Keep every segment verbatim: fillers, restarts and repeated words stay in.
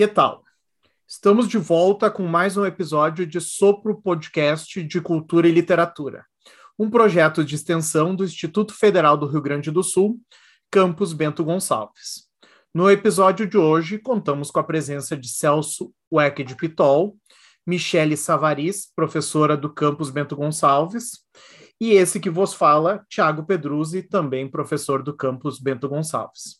Que tal? Estamos de volta com mais um episódio de Sopro Podcast de Cultura e Literatura, um projeto de extensão do Instituto Federal do Rio Grande do Sul, Campus Bento Gonçalves. No episódio de hoje, contamos com a presença de Celso Weck de Pitol, Michele Savaris, professora do Campus Bento Gonçalves, e esse que vos fala, Tiago Pedruzzi, também professor do Campus Bento Gonçalves.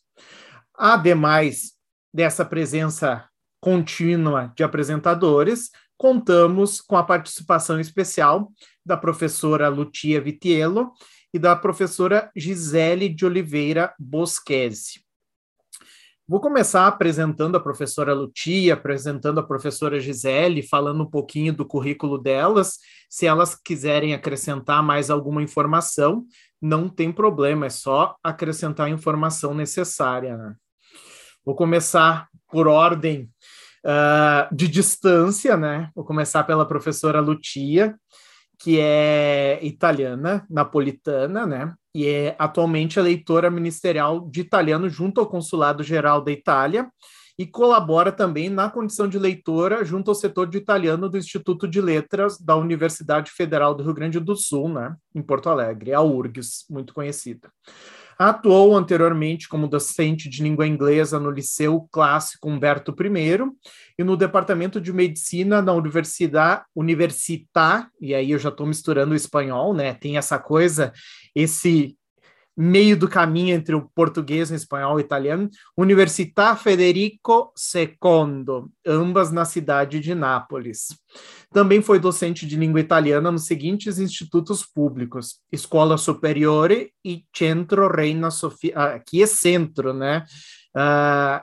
Ademais dessa presença contínua de apresentadores, contamos com a participação especial da professora Lucia Vitiello e da professora Gisele de Oliveira Boschese. Vou começar apresentando a professora Lucia, apresentando a professora Gisele, falando um pouquinho do currículo delas. Se elas quiserem acrescentar mais alguma informação, não tem problema, é só acrescentar a informação necessária, né? Vou começar por ordem uh, de distância, né? Vou começar pela professora Lucia, que é italiana, napolitana, né? E é atualmente a leitora ministerial de italiano junto ao Consulado Geral da Itália e colabora também na condição de leitora junto ao setor de italiano do Instituto de Letras da Universidade Federal do Rio Grande do Sul, né, em Porto Alegre, a U F R G S, muito conhecida. Atuou anteriormente como docente de língua inglesa no Liceu Clássico Humberto I e no Departamento de Medicina na Universidade, Università, e aí eu já estou misturando o espanhol, né? Tem essa coisa, esse meio do caminho entre o português, o espanhol e o italiano, Università Federico segundo, ambas na cidade de Nápoles. Também foi docente de língua italiana nos seguintes institutos públicos: Escola Superiore e Centro Reina Sofia, aqui é centro, né? Uh,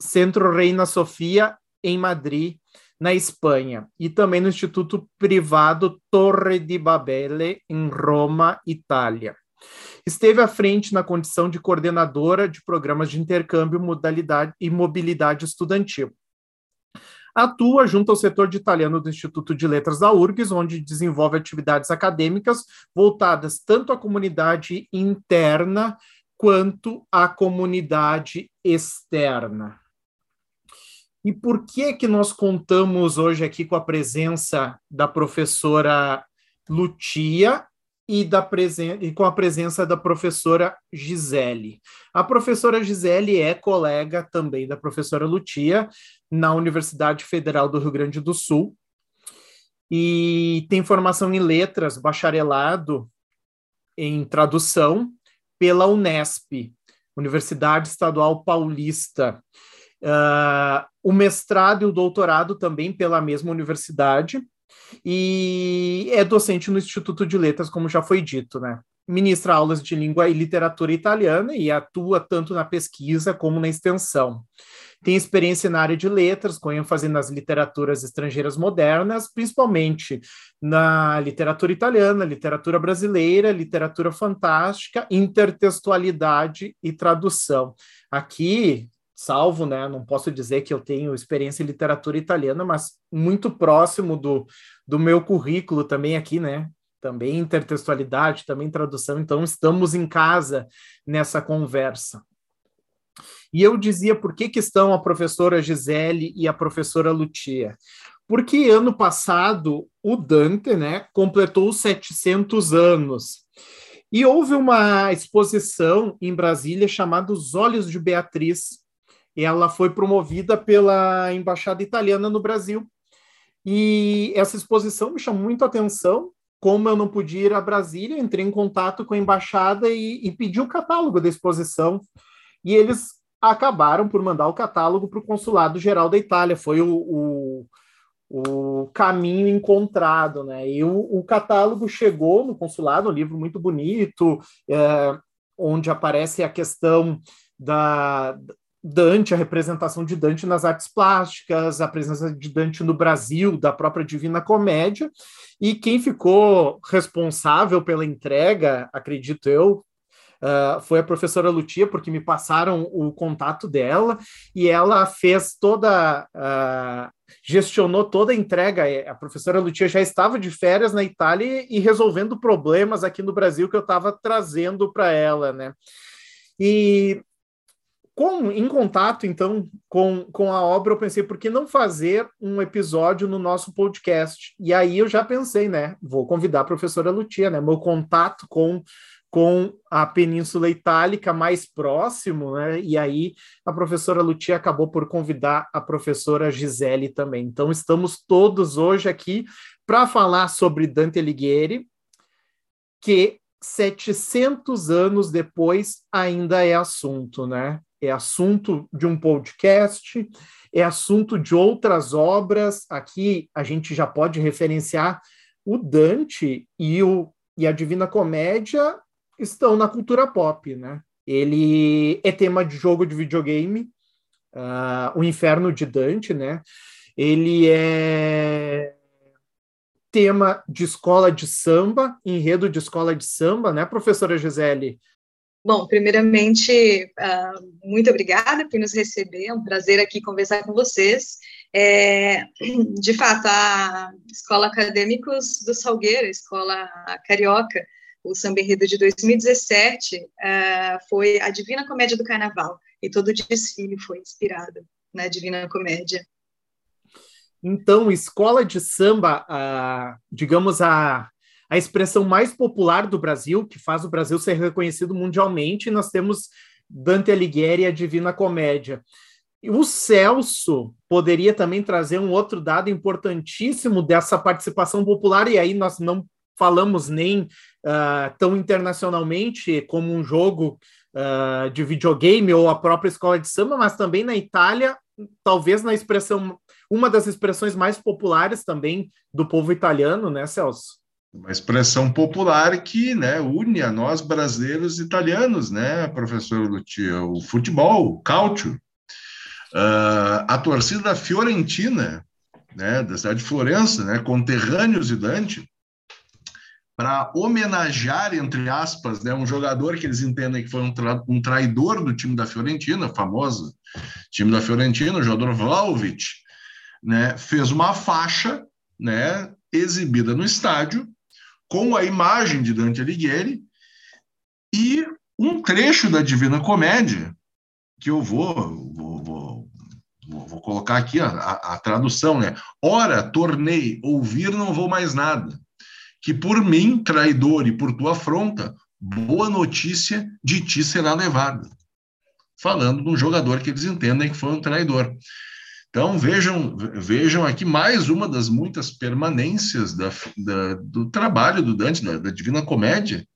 Centro Reina Sofia, em Madrid, na Espanha, e também no Instituto Privado Torre di Babele, em Roma, Itália. Esteve à frente na condição de coordenadora de programas de intercâmbio, modalidade e mobilidade estudantil. Atua junto ao setor de italiano do Instituto de Letras da U F R G S, onde desenvolve atividades acadêmicas voltadas tanto à comunidade interna quanto à comunidade externa. E por que que nós contamos hoje aqui com a presença da professora Lucia E, da presen- e com a presença da professora Gisele? A professora Gisele é colega também da professora Lucia na Universidade Federal do Rio Grande do Sul e tem formação em letras, bacharelado em tradução pela Unesp, Universidade Estadual Paulista. Uh, o mestrado e o doutorado também pela mesma universidade, e é docente no Instituto de Letras, como já foi dito, né? Ministra aulas de língua e literatura italiana e atua tanto na pesquisa como na extensão. Tem experiência na área de letras, com ênfase nas literaturas estrangeiras modernas, principalmente na literatura italiana, literatura brasileira, literatura fantástica, intertextualidade e tradução. Aqui, salvo, né, não posso dizer que eu tenho experiência em literatura italiana, mas muito próximo do, do meu currículo também aqui, né, também intertextualidade, também tradução, então estamos em casa nessa conversa. E eu dizia por que que estão a professora Gisele e a professora Lucia? Porque ano passado o Dante, né, completou setecentos anos, e houve uma exposição em Brasília chamada Os Olhos de Beatriz. Ela foi promovida pela Embaixada Italiana no Brasil. E essa exposição me chamou muito a atenção. Como eu não podia ir a Brasília, entrei em contato com a Embaixada e, e pedi o catálogo da exposição. E eles acabaram por mandar o catálogo para o Consulado Geral da Itália. Foi o, o, o caminho encontrado, né? E o, o catálogo chegou no consulado, um livro muito bonito, é, onde aparece a questão da... Dante, a representação de Dante nas artes plásticas, a presença de Dante no Brasil, da própria Divina Comédia, e quem ficou responsável pela entrega, acredito eu, uh, foi a professora Lucia, porque me passaram o contato dela, e ela fez toda, uh, gestionou toda a entrega. A professora Lucia já estava de férias na Itália e resolvendo problemas aqui no Brasil que eu estava trazendo para ela, né? E Com, em contato, então, com, com a obra, eu pensei, por que não fazer um episódio no nosso podcast? E aí eu já pensei, né? Vou convidar a professora Lucia, né? Meu contato com, com a Península Itálica mais próximo, né? E aí a professora Lucia acabou por convidar a professora Gisele também. Então, estamos todos hoje aqui para falar sobre Dante Alighieri, que setecentos anos depois ainda é assunto, né? É assunto de um podcast, é assunto de outras obras. Aqui a gente já pode referenciar o Dante e, o, e a Divina Comédia estão na cultura pop, né? Ele é tema de jogo de videogame, uh, o Inferno de Dante, né? Ele é tema de escola de samba, enredo de escola de samba, né, professora Gisele? Bom, primeiramente, uh, muito obrigada por nos receber, é um prazer aqui conversar com vocês. É, de fato, a Escola Acadêmicos do Salgueiro, a Escola Carioca, o Samba Enredo de dois mil e dezessete, uh, foi a Divina Comédia do Carnaval, e todo o desfile foi inspirado na Divina Comédia. Então, escola de samba, uh, digamos, a... a expressão mais popular do Brasil, que faz o Brasil ser reconhecido mundialmente, nós temos Dante Alighieri e a Divina Comédia. O Celso poderia também trazer um outro dado importantíssimo dessa participação popular, e aí nós não falamos nem uh, tão internacionalmente como um jogo uh, de videogame ou a própria escola de samba, mas também na Itália, talvez na expressão, uma das expressões mais populares também do povo italiano, né, Celso? Uma expressão popular que, né, une a nós brasileiros e italianos, né, professor Lucia? O futebol, o calcio, uh, a torcida da Fiorentina, né, da cidade de Florença, né, conterrâneos de Dante, para homenagear, entre aspas, né, um jogador que eles entendem que foi um, tra- um traidor do time da Fiorentina, o famoso time da Fiorentina, o jogador Vlahovic, né, fez uma faixa, né, exibida no estádio, com a imagem de Dante Alighieri e um trecho da Divina Comédia, que eu vou, vou, vou, vou colocar aqui a, a tradução, né? Ora, tornei, ouvir não vou mais nada, que por mim, traidor, e por tua afronta, boa notícia de ti será levada. Falando de um jogador que eles entendem que foi um traidor. Então, vejam, vejam aqui mais uma das muitas permanências da, da, do trabalho do Dante, da, da Divina Comédia,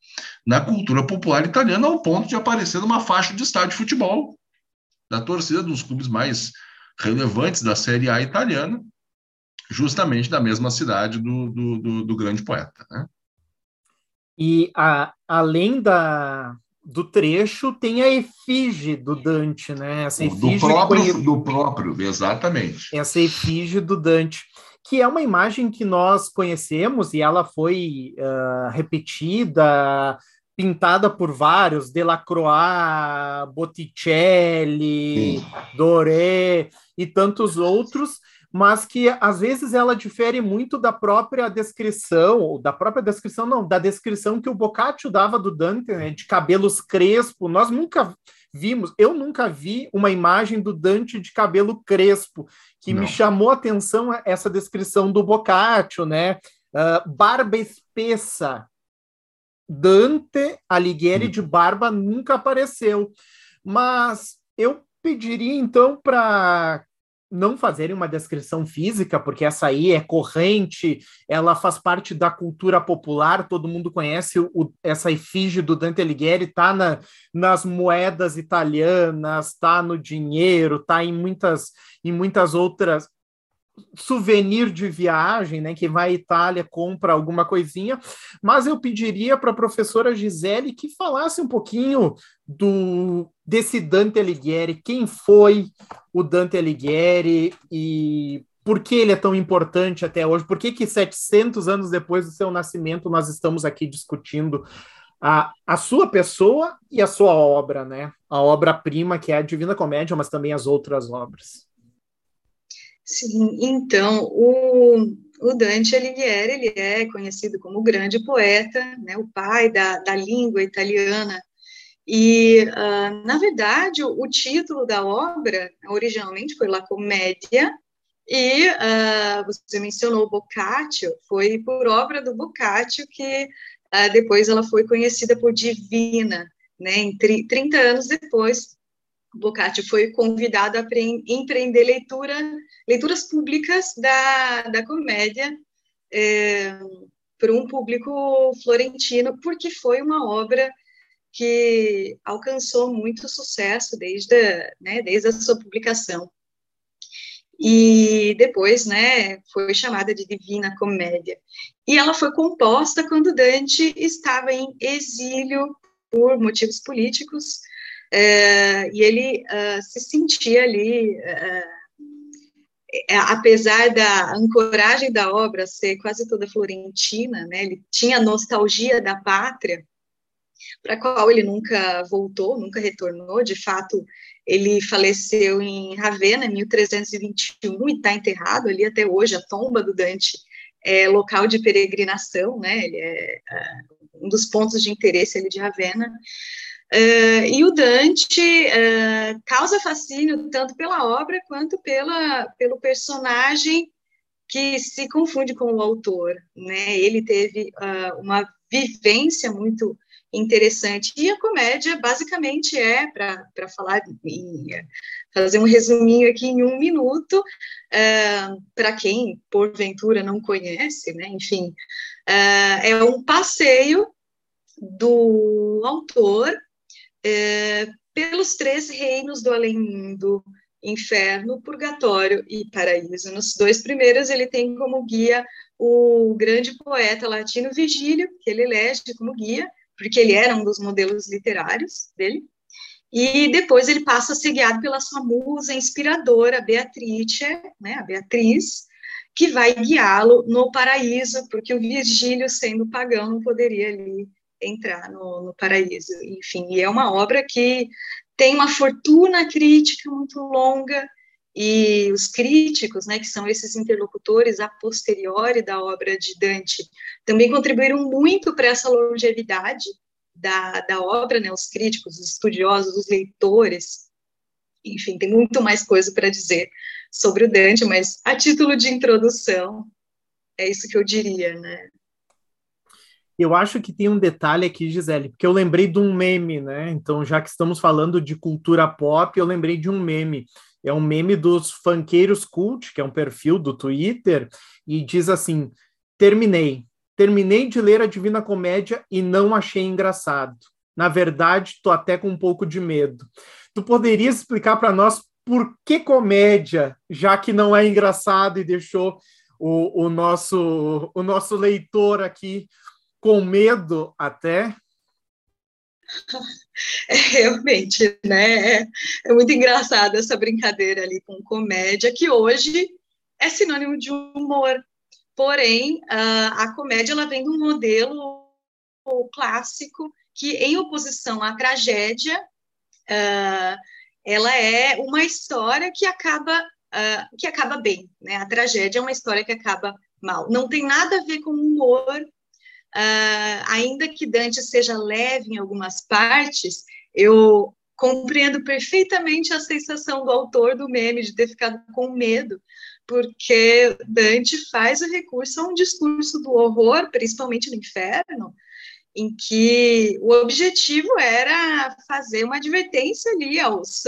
na cultura popular italiana, ao ponto de aparecer numa faixa de estádio de futebol, da torcida dos clubes mais relevantes da Série A italiana, justamente da mesma cidade do, do, do, do grande poeta, né? E a, além da... do trecho, tem a efígie do Dante, né? Essa efígie do próprio, conhe... do próprio, exatamente. Essa efígie do Dante, que é uma imagem que nós conhecemos e ela foi uh, repetida, pintada por vários, Delacroix, Botticelli, sim, Doré e tantos outros, mas que às vezes ela difere muito da própria descrição, ou da própria descrição, não, da descrição que o Boccaccio dava do Dante, né, de cabelos crespo. Nós nunca vimos, eu nunca vi uma imagem do Dante de cabelo crespo, que não. Me chamou a atenção essa descrição do Boccaccio, né? Uh, barba espessa. Dante Alighieri hum. de barba nunca apareceu. Mas eu pediria, então, para não fazerem uma descrição física, porque essa aí é corrente, ela faz parte da cultura popular, todo mundo conhece o, essa efígie do Dante Alighieri, está na, nas moedas italianas, está no dinheiro, está em muitas, em muitas outras... Souvenir de viagem, né? Quem vai à Itália compra alguma coisinha, mas eu pediria para a professora Gisele que falasse um pouquinho do, desse Dante Alighieri, quem foi o Dante Alighieri e por que ele é tão importante até hoje, por que que setecentos anos depois do seu nascimento nós estamos aqui discutindo a, a sua pessoa e a sua obra, né? A obra-prima que é a Divina Comédia, mas também as outras obras. Sim, então, o, o Dante Alighieri, ele é conhecido como o grande poeta, né, o pai da, da língua italiana, E, uh, na verdade, o, o título da obra, originalmente, foi La Comédia, e uh, você mencionou Boccaccio, foi por obra do Boccaccio que uh, depois ela foi conhecida por Divina, né? Em trinta anos depois, Boccaccio foi convidado a empreender leitura, leituras públicas da, da comédia, é, para um público florentino, porque foi uma obra que alcançou muito sucesso desde a, né, desde a sua publicação. E depois, né, foi chamada de Divina Comédia. E ela foi composta quando Dante estava em exílio por motivos políticos, é, e ele uh, se sentia ali, uh, apesar da ancoragem da obra ser quase toda florentina, né, ele tinha nostalgia da pátria, para a qual ele nunca voltou, nunca retornou. De fato, ele faleceu em Ravenna, em mil trezentos e vinte e um, e está enterrado ali até hoje. A tomba do Dante é local de peregrinação, né? Ele é uh, um dos pontos de interesse ali de Ravenna. Uh, e o Dante uh, causa fascínio tanto pela obra quanto pela, pelo personagem que se confunde com o autor, né? Ele teve uh, uma vivência muito interessante. E a comédia, basicamente, é, para falar, fazer um resuminho aqui em um minuto, uh, para quem, porventura, não conhece, né, enfim, uh, é um passeio do autor uh, pelos três reinos do além-mundo: inferno, purgatório e paraíso. Nos dois primeiros, ele tem como guia o grande poeta latino Virgílio, que ele elege como guia, porque ele era um dos modelos literários dele, e depois ele passa a ser guiado pela sua musa inspiradora, Beatriz, né, a Beatriz, que vai guiá-lo no paraíso, porque o Virgílio, sendo pagão, não poderia ali entrar no, no paraíso. Enfim, e é uma obra que tem uma fortuna crítica muito longa, e os críticos, né, que são esses interlocutores a posteriori da obra de Dante, também contribuíram muito para essa longevidade da, da obra, né, os críticos, os estudiosos, os leitores. Enfim, tem muito mais coisa para dizer sobre o Dante, mas a título de introdução, é isso que eu diria, né. Eu acho que tem um detalhe aqui, Gisele, porque eu lembrei de um meme, né, então já que estamos falando de cultura pop, eu lembrei de um meme. É um meme dos Funkeiros Cult, que é um perfil do Twitter, e diz assim: terminei. Terminei de ler a Divina Comédia e não achei engraçado. Na verdade, tô até com um pouco de medo. Tu poderias explicar para nós por que comédia, já que não é engraçado e deixou o, o, nosso, o nosso leitor aqui com medo até... É, realmente, né, é muito engraçado essa brincadeira ali com comédia, que hoje é sinônimo de humor, porém a, a comédia, ela vem de um modelo clássico que, em oposição à tragédia, a, ela é uma história que acaba, a, que acaba bem, né? A tragédia é uma história que acaba mal, não tem nada a ver com humor. Uh, ainda que Dante seja leve em algumas partes, eu compreendo perfeitamente a sensação do autor do meme de ter ficado com medo, porque Dante faz o recurso a um discurso do horror, principalmente no Inferno, em que o objetivo era fazer uma advertência ali aos,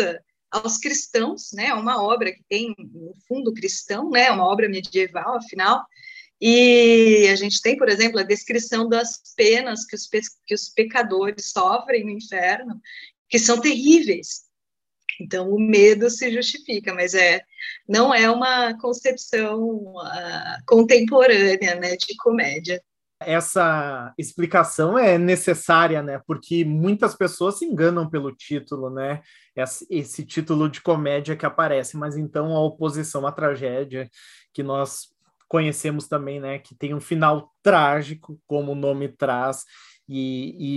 aos cristãos, né? Uma obra que tem um fundo cristão, né? Uma obra medieval, afinal. E a gente tem, por exemplo, a descrição das penas que os, pe- que os pecadores sofrem no inferno, que são terríveis. Então, o medo se justifica, mas é, não é uma concepção uh, contemporânea, né, de comédia. Essa explicação é necessária, né? Porque muitas pessoas se enganam pelo título, né? Esse título de comédia que aparece, mas então a oposição à tragédia que nós... conhecemos também, né, que tem um final trágico, como o nome traz, e,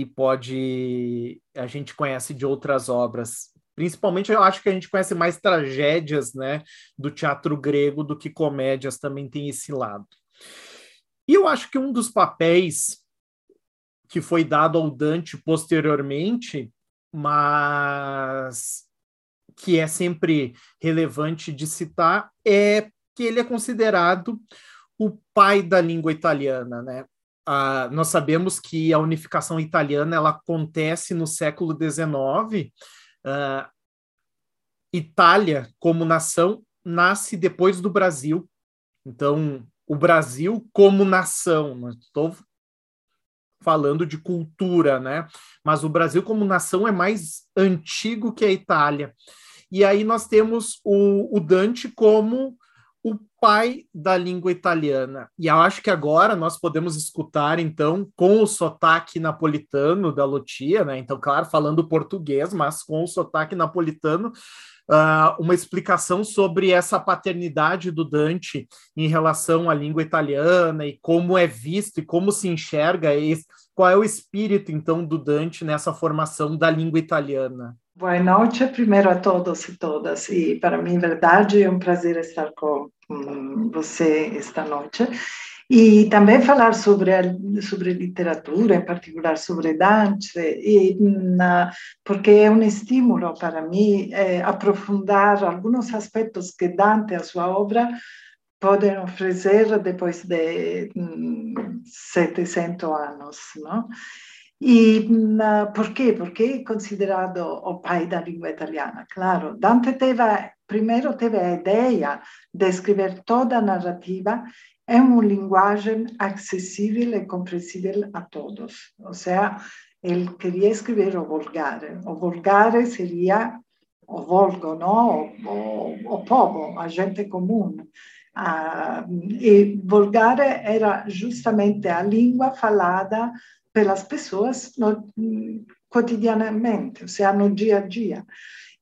e pode... a gente conhece de outras obras. Principalmente, eu acho que a gente conhece mais tragédias, né, do teatro grego do que comédias, também tem esse lado. E eu acho que um dos papéis que foi dado ao Dante posteriormente mas que é sempre relevante de citar, é que ele é considerado o pai da língua italiana, né? Ah, nós sabemos que a unificação italiana ela acontece no século dezenove. Ah, Itália, como nação, nasce depois do Brasil. Então, o Brasil como nação, não estou falando de cultura, né? Mas o Brasil como nação é mais antigo que a Itália. E aí nós temos o, o Dante como o pai da língua italiana. E eu acho que agora nós podemos escutar, então, com o sotaque napolitano da Lucia, né? Então, claro, falando português, mas com o sotaque napolitano, uh, uma explicação sobre essa paternidade do Dante em relação à língua italiana e como é visto e como se enxerga, esse, qual é o espírito, então, do Dante nessa formação da língua italiana. Boa noite, primeiro a todos e todas, e para mim, verdade, é um prazer estar com você esta noite, e também falar sobre a, sobre literatura, em particular sobre Dante, e, na, porque é um estímulo para mim é, aprofundar alguns aspectos que Dante e a sua obra podem oferecer depois de um, setecentos anos, não? E uh, por quê? Porque é considerado o pai da língua italiana, claro. Dante teve, primeiro teve a ideia de escrever toda a narrativa em uma linguagem acessível e compreensível a todos. Ou seja, ele queria escrever o volgare. O volgare seria o vulgo, não? O, o, o povo, a gente comum. Ah, e volgare era justamente a língua falada pelas pessoas no, cotidianamente, ou seja, no dia a dia.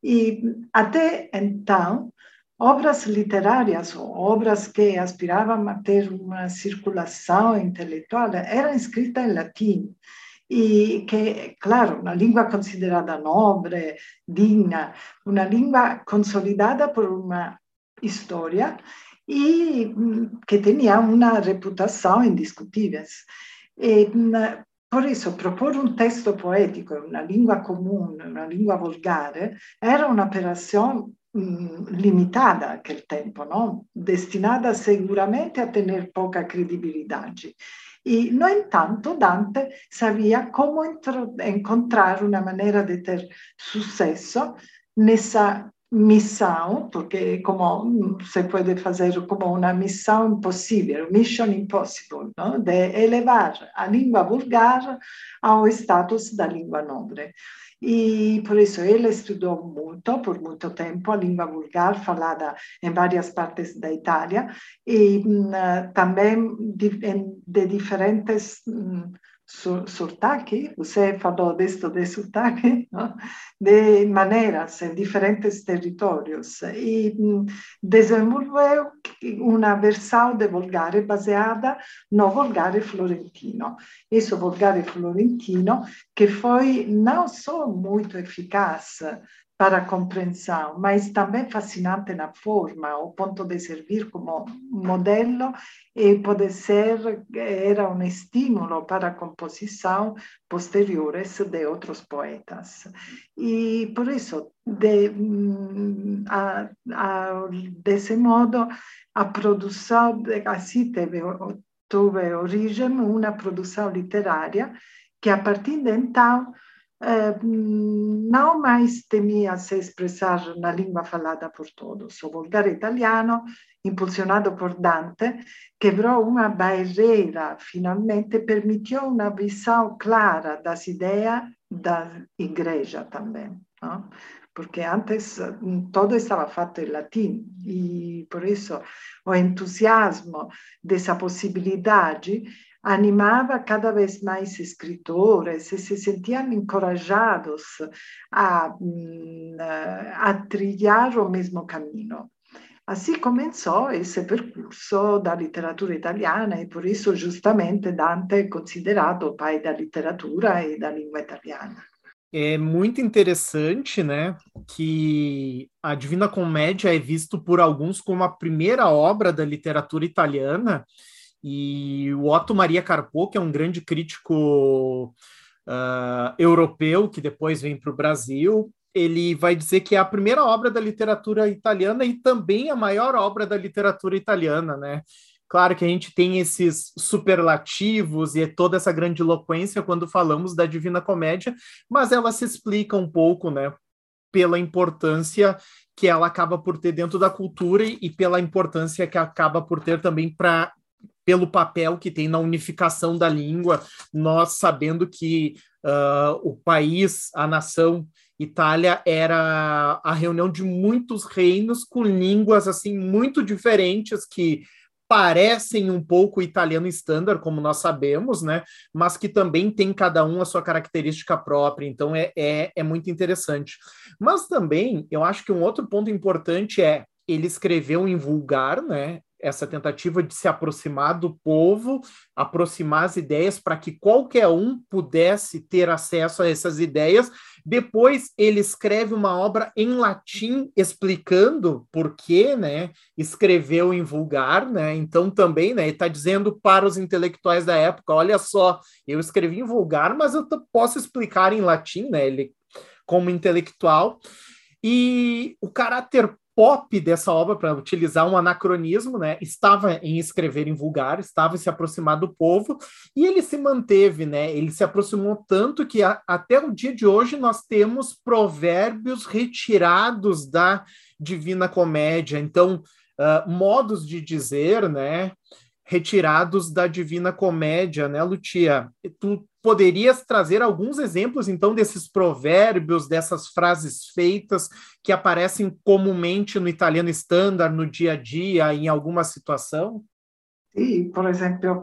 E até então, obras literárias, obras que aspiravam a ter uma circulação intelectual, eram escritas em latim, e que, claro, uma língua considerada nobre, digna, uma língua consolidada por uma história e que tinha uma reputação indiscutível. E, por isso, propor um texto poético, uma língua comum, uma língua volgare, era uma operação um, limitada naquele tempo, não? Destinada seguramente a ter pouca credibilidade. E, no entanto, Dante sabia como encontrar uma maneira de ter sucesso nessa missão, porque como se pode fazer como uma missão impossível, mission impossible, não? De elevar a língua vulgar ao status da língua nobre. E por isso ele estudou muito, por muito tempo, a língua vulgar falada em várias partes da Itália e uh, também de, de diferentes um, sotaque, você falou disto de sotaque, não? De maneiras em diferentes territórios, e desenvolveu uma versão de volgare baseada no volgare florentino. Isso volgare florentino que foi não só muito eficaz para a compreensão, mas também fascinante na forma, ao ponto de servir como modelo e poder ser, era um estímulo para a composição posteriores de outros poetas. E por isso, de, a, a, desse modo, a produção, assim teve, teve origem uma produção literária que a partir de então não mais temia se expressar na língua falada por todos. O volgare italiano, impulsionado por Dante, quebrou uma barreira, finalmente permitiu uma visão clara das ideias da igreja também, não? Porque antes tudo estava feito em latim, e por isso o entusiasmo dessa possibilidade animava cada vez mais escritores e se sentiam encorajados a, a trilhar o mesmo caminho. Assim começou esse percurso da literatura italiana e por isso justamente Dante é considerado o pai da literatura e da língua italiana. É muito interessante, né, que a Divina Comédia é visto por alguns como a primeira obra da literatura italiana. E o Otto Maria Carpeaux, que é um grande crítico uh, europeu, que depois vem para o Brasil, ele vai dizer que é a primeira obra da literatura italiana e também a maior obra da literatura italiana, né? Claro que a gente tem esses superlativos e toda essa grandiloquência quando falamos da Divina Comédia, mas ela se explica um pouco, né, pela importância que ela acaba por ter dentro da cultura e pela importância que acaba por ter também para pelo papel que tem na unificação da língua, nós sabendo que uh, o país, a nação Itália era a reunião de muitos reinos com línguas assim muito diferentes que parecem um pouco italiano standard, como nós sabemos, né? Mas que também tem cada um a sua característica própria, então é, é, é muito interessante. Mas também, eu acho que um outro ponto importante é, ele escreveu em vulgar, né? Essa tentativa de se aproximar do povo, aproximar as ideias para que qualquer um pudesse ter acesso a essas ideias. Depois ele escreve uma obra em latim explicando por que, né, escreveu em vulgar, né? Então também, né, está dizendo para os intelectuais da época, olha só, eu escrevi em vulgar, mas eu posso explicar em latim, né? Ele como intelectual. E o caráter pop dessa obra, para utilizar um anacronismo, né, estava em escrever em vulgar, estava em se aproximar do povo, e ele se manteve, né, ele se aproximou tanto que a, até o dia de hoje nós temos provérbios retirados da Divina Comédia, então, uh, modos de dizer, né, retirados da Divina Comédia, né, Lucia? Tu poderias trazer alguns exemplos, então, desses provérbios, dessas frases feitas que aparecem comumente no italiano standard, no dia a dia, em alguma situação? Sim, por exemplo,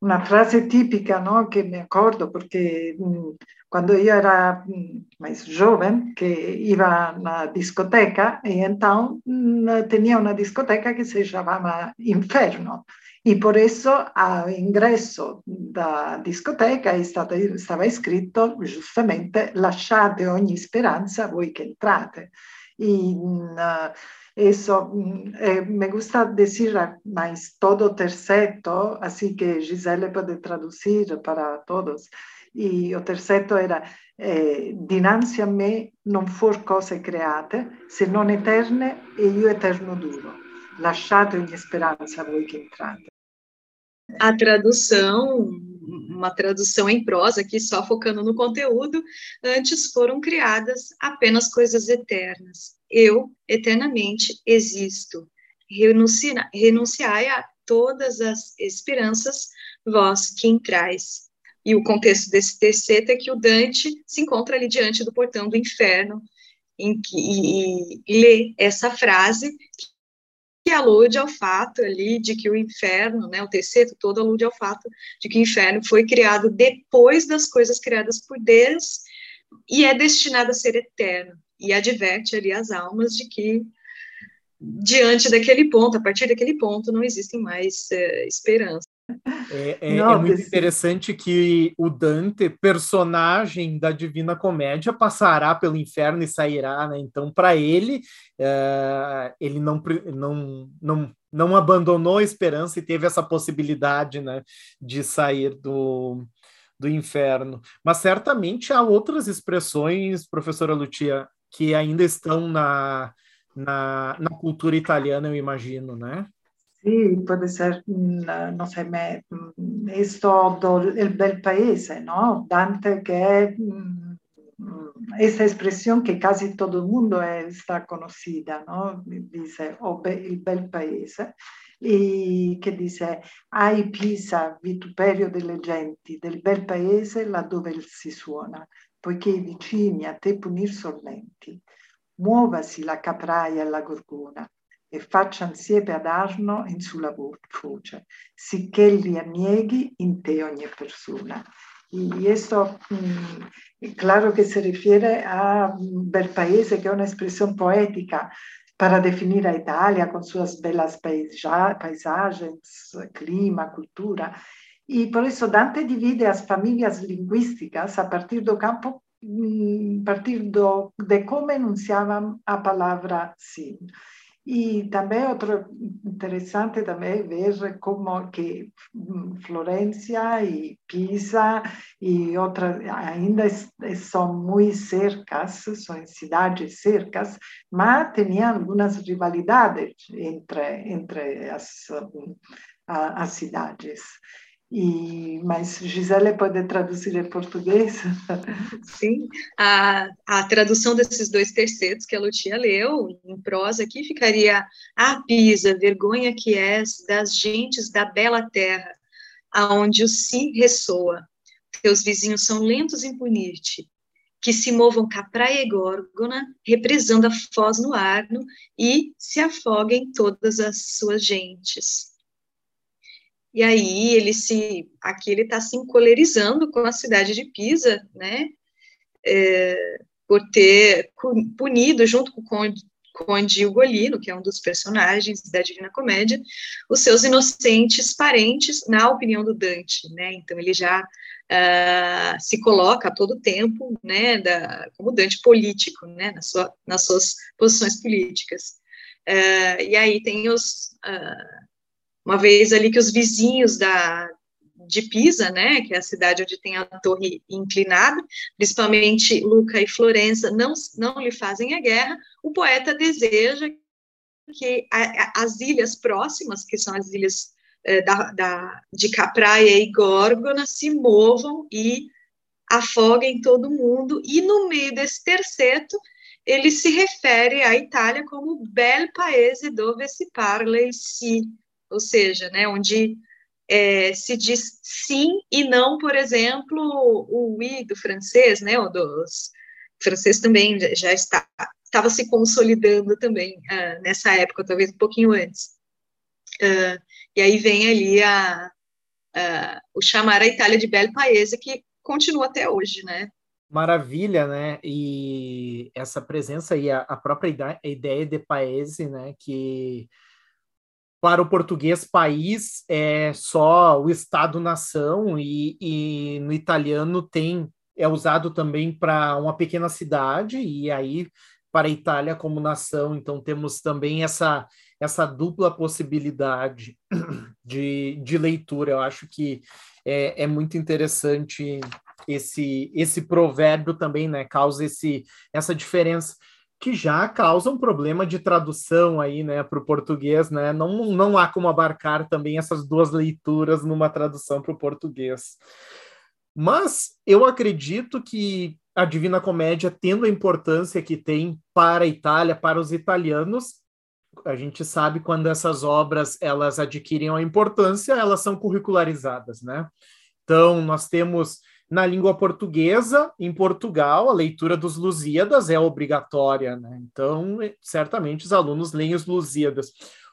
uma frase típica, não, que me acordo, porque quando eu era mais jovem, que ia na discoteca, e então tinha uma discoteca que se chamava Inferno, e por isso ao ingresso da discoteca estava escrito justamente «Lasciate ogni speranza, voi che entrate». E isso, me gusta dizer mais todo o terceto, assim que Gisele pode traduzir para todos. E o terceto era eh, «Dinanzi a me non fuor cose create, se non eterne e io eterno duro. Lasciate ogni speranza voi che entrate». A tradução, uma tradução em prosa aqui, só focando no conteúdo, antes foram criadas apenas coisas eternas. Eu, eternamente, existo. Renuncia, renunciai a todas as esperanças, vós que entrais. E o contexto desse terceto é que o Dante se encontra ali diante do portão do inferno em que, e, e lê essa frase que alude ao fato ali de que o inferno, né, o terceto todo alude ao fato de que o inferno foi criado depois das coisas criadas por Deus e é destinado a ser eterno. E adverte ali as almas de que diante daquele ponto, a partir daquele ponto, não existem mais é, esperança. É, é, Não, é muito sim. Interessante que o Dante, personagem da Divina Comédia, passará pelo inferno e sairá, né? Então, para ele, uh, ele não, não, não, não abandonou a esperança e teve essa possibilidade, né, de sair do, do inferno. Mas certamente há outras expressões, professora Lucia, que ainda estão na, na, na cultura italiana, eu imagino, né? Sì, può essere, non so, me, questo il bel paese, no? Dante che questa espressione che quasi tutto il mondo è sta conosciuta, no? Dice, oh, be, il bel paese, e che dice, ai Pisa, vituperio delle genti, del bel paese laddove si suona, poiché i vicini a te punir solenti, muovasi la capraia e la gorgona, e faccian siepe ad Arno in sulla voce, sicché li anneghi in te ogni persona. E questo è chiaro che si rifiere a bel paese, che è un'espressione poetica per definire a Italia con sue belle paisagens, clima, cultura. E per questo Dante divide as famílias linguísticas a partir do campo, a partir do, de come enunciavam a palavra sim. E também outro interessante também ver como que Florença e Pisa e outras ainda são muito cercas, são cidades cercas, mas tinham algumas rivalidades entre entre as as cidades. E, mas Gisele pode traduzir em português? Sim, a, a tradução desses dois tercetos que a Lucia leu, em prosa aqui, ficaria: "Ah, Pisa, vergonha que és das gentes da bela terra, aonde o si ressoa. Teus vizinhos são lentos em punir-te, que se movam Capraia e Górgona, represando a foz no Arno, e se afoguem todas as suas gentes." E aí, ele se, aqui ele está se encolerizando com a cidade de Pisa, né, é, por ter punido, junto com o Conde, Conde Ugolino, que é um dos personagens da Divina Comédia, os seus inocentes parentes, na opinião do Dante, né, então ele já uh, se coloca a todo tempo, né, da, como Dante político, né, na sua, nas suas posições políticas. Uh, e aí tem os... Uh, uma vez ali que os vizinhos da, de Pisa, né, que é a cidade onde tem a torre inclinada, principalmente Lucca e Florença, não, não lhe fazem a guerra, o poeta deseja que a, a, as ilhas próximas, que são as ilhas eh, da, da, de Capraia e Górgona, se movam e afoguem todo mundo, e no meio desse terceto, ele se refere à Itália como bel paese dove si parla il si, ou seja, né, onde é, se diz sim e não, por exemplo, o oui do francês, né, o dos o francês também já está, estava se consolidando também uh, nessa época, talvez um pouquinho antes. Uh, e aí vem ali a, a, o chamar a Itália de bel paese, que continua até hoje, né? Maravilha, né? E essa presença aí, a, a própria ideia de paese, né, que... Para o português, país é só o Estado-nação, e, e no italiano tem, é usado também para uma pequena cidade, e aí para a Itália como nação. Então temos também essa, essa dupla possibilidade de, de leitura. Eu acho que é, é muito interessante esse, esse provérbio também, né? Causa esse, essa diferença, que já causa um problema de tradução aí, né, para o português, né? Não, não há como abarcar também essas duas leituras numa tradução para o português. Mas eu acredito que a Divina Comédia, tendo a importância que tem para a Itália, para os italianos, a gente sabe quando essas obras elas adquirem a importância, elas são curricularizadas, né? Então, nós temos... Na língua portuguesa, em Portugal, a leitura dos Lusíadas é obrigatória, né? Então, certamente os alunos leem os Lusíadas.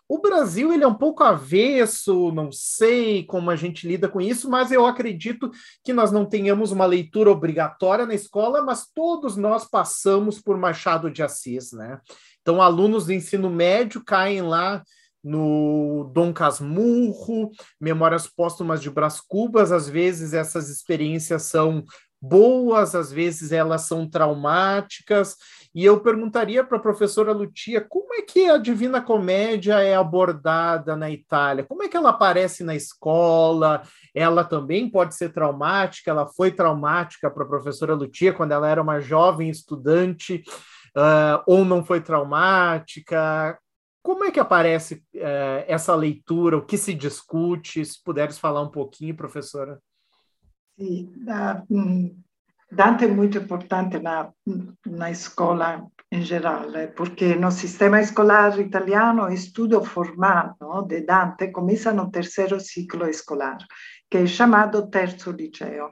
O Brasil, ele é um pouco avesso, não sei como a gente lida com isso, mas eu acredito que nós não tenhamos uma leitura obrigatória na escola, mas todos nós passamos por Machado de Assis, né? Então, alunos do ensino médio caem lá no Dom Casmurro, Memórias Póstumas de Brás Cubas. Às vezes essas experiências são boas, às vezes elas são traumáticas, e eu perguntaria para a professora Lucia, como é que a Divina Comédia é abordada na Itália? Como é que ela aparece na escola? Ela também pode ser traumática, ela foi traumática para a professora Lucia quando ela era uma jovem estudante, uh, ou não foi traumática? Como é que aparece eh, essa leitura? O que se discute? Se puderes falar um pouquinho, professora. Sim, Dante é muito importante na, na escola em geral, porque no sistema escolar italiano o estudo formal, não, de Dante começa no terceiro ciclo escolar, que é chamado terzo liceo.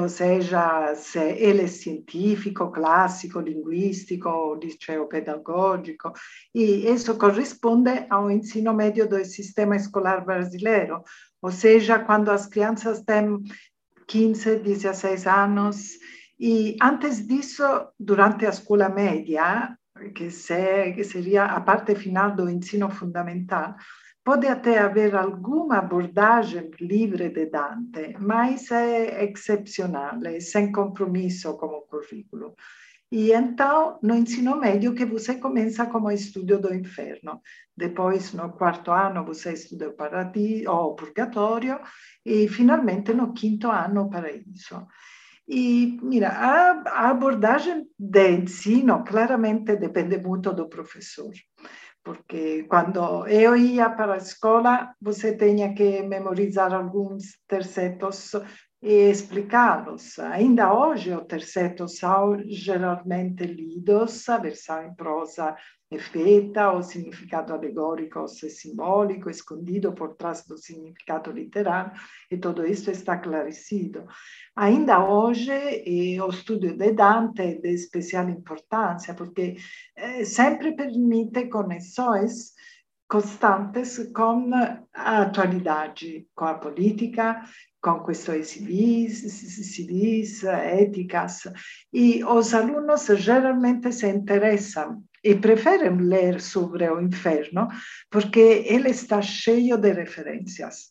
Ou seja, se ele é científico, clássico, linguístico, liceo pedagógico, e isso corresponde ao ensino médio do sistema escolar brasileiro, ou seja, quando as crianças têm quinze, dezesseis anos, e antes disso, durante a escola média, que, se, que seria a parte final do ensino fundamental, pode até haver alguma abordagem livre de Dante, mas é excepcional, é sem compromisso como currículo. E então, no ensino médio, que você começa como estudo do inferno. Depois, no quarto ano, você estuda o paradiso, ou o purgatório, e finalmente no quinto ano, o paraíso. E, mira, a abordagem de ensino claramente depende muito do professor. Porque quando eu ia para a escola, você tinha que memorizar alguns tercetos e explicá-los. Ainda hoje, os tercetos são geralmente lidos, a versão em prosa é feita, o significado alegórico ou simbólico, escondido por trás do significado literário, e tudo isso está clarecido. Ainda hoje, eh, o estudo de Dante é de especial importância, porque eh, sempre permite conexões constantes com a atualidade, com a política, com questões civis, civis, éticas, e os alunos geralmente se interessam e preferem ler sobre o inferno porque ele está cheio de referências.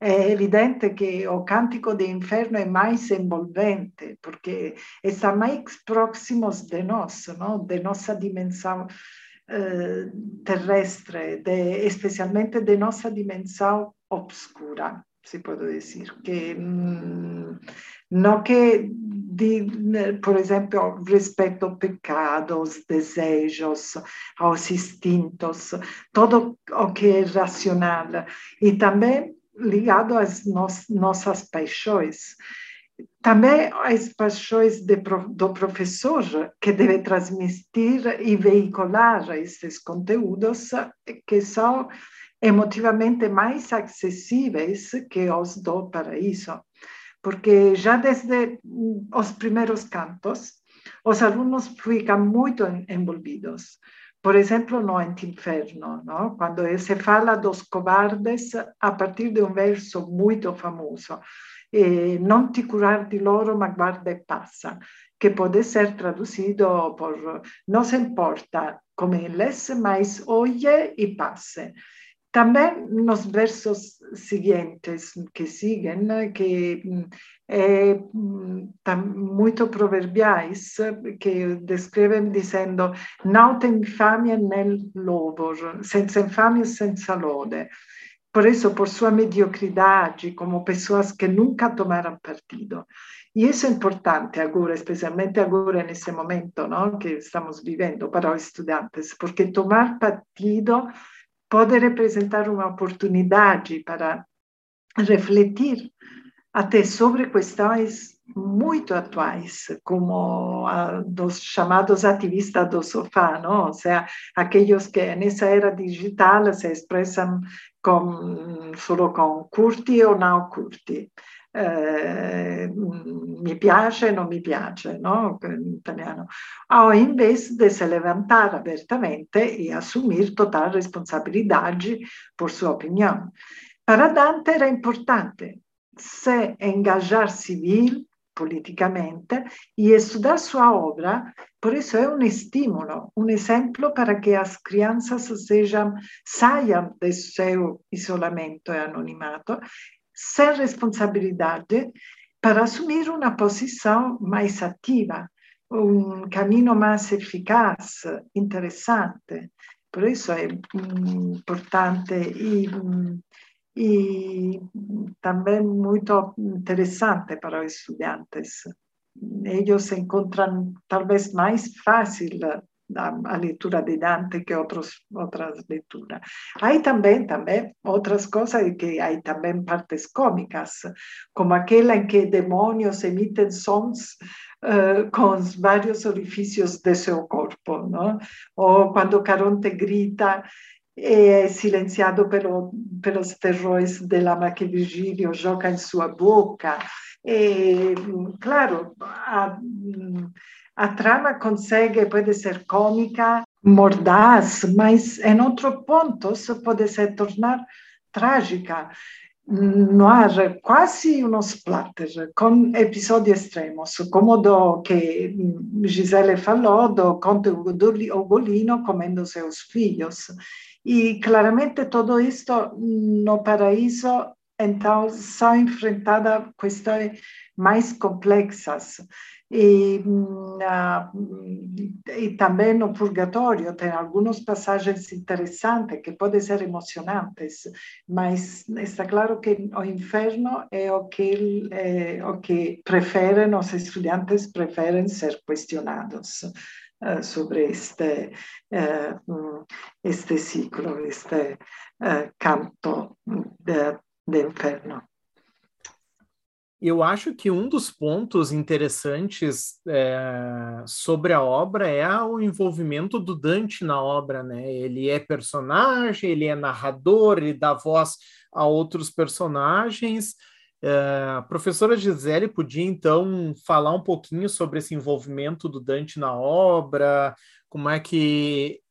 É evidente que o Cântico de Inferno é mais envolvente, porque está mais próximo de nós, não? De nossa dimensão uh, terrestre, de, especialmente de nossa dimensão obscura. Se pode dizer que não que, de, por exemplo, respeito ao pecado, aos desejos, aos instintos, tudo o que é racional e também ligado às no, nossas paixões. Também as paixões de, do professor, que deve transmitir e veicular esses conteúdos que são emotivamente mais acessíveis que os do paraíso, porque já desde os primeiros cantos, os alunos ficam muito envolvidos. Por exemplo, no Antinferno, não? Quando se fala dos cobardes, a partir de um verso muito famoso, e não te curar de loro, ma guarda e passa, que pode ser traduzido por não se importa como eles, mas olhe e passe. Também nos versos seguintes que seguem, que é muito proverbiais, que descrevem dizendo não tem infâmia nel louvor, senza infâmia e senza lode. Por isso, por sua mediocridade, como pessoas que nunca tomaram partido. E isso é importante agora, especialmente agora, nesse momento, não, que estamos vivendo para os estudantes, porque tomar partido pode representar uma oportunidade para refletir até sobre questões muito atuais, como a dos chamados ativistas do sofá, não? Ou seja, aqueles que nessa era digital se expressam com, solo com curti ou não curti. Eh, mi piace, non mi piace, no? In italiano. O invece de se levantar abertamente e assumir total responsabilidade por sua opinião. Para Dante era importante se engajar civil, politicamente, e estudar sua obra, por isso é um estímulo, um exemplo para que as crianças sejam, saiam do seu isolamento e anonimato, sem responsabilidade, para assumir uma posição mais ativa, um caminho mais eficaz, interessante. Por isso é importante e, e também muito interessante para os estudantes. Eles encontram talvez mais fácil a leitura de Dante que outros, outras leituras. Há também, também outras coisas que há também partes cômicas, como aquela em que demônios emitem sons uh, com os vários orifícios de seu corpo, não? Ou quando Caronte grita e é silenciado pelo, pelos terrores de lama que Virgílio joga em sua boca. E, claro, a, a trama consegue, pode ser cômica, mordaz, mas em outro ponto pode se tornar trágica. No ar, quase um splatter, com episódios extremos, como o do que Gisele falou, do Conde Ugolino comendo seus filhos. E claramente tudo isto no paraíso, então, são enfrentadas questões mais complexas. E, e também no Purgatório tem algumas passagens interessantes que podem ser emocionantes, mas está claro que o inferno é o que, é, o que preferem, os estudantes preferem ser questionados uh, sobre este, uh, este ciclo, este uh, canto de, de inferno. Eu acho que um dos pontos interessantes é, sobre a obra é o envolvimento do Dante na obra, né? Ele é personagem, ele é narrador, ele dá voz a outros personagens. É, a professora Gisele podia, então, falar um pouquinho sobre esse envolvimento do Dante na obra, como é que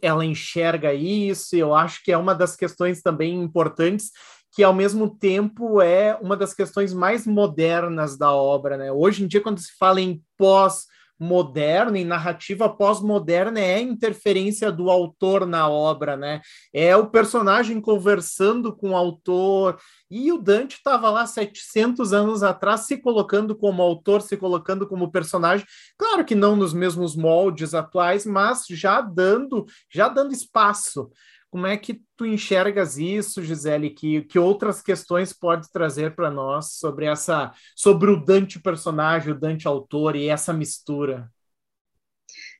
ela enxerga isso? Eu acho que é uma das questões também importantes, que ao mesmo tempo é uma das questões mais modernas da obra, né? Hoje em dia, quando se fala em pós-moderno, em narrativa pós-moderna, é a interferência do autor na obra, né? É o personagem conversando com o autor, e o Dante estava lá setecentos anos atrás se colocando como autor, se colocando como personagem, claro que não nos mesmos moldes atuais, mas já dando, já dando espaço. Como é que tu enxergas isso, Gisele? Que, que outras questões pode trazer para nós sobre, essa, sobre o Dante personagem, o Dante autor e essa mistura?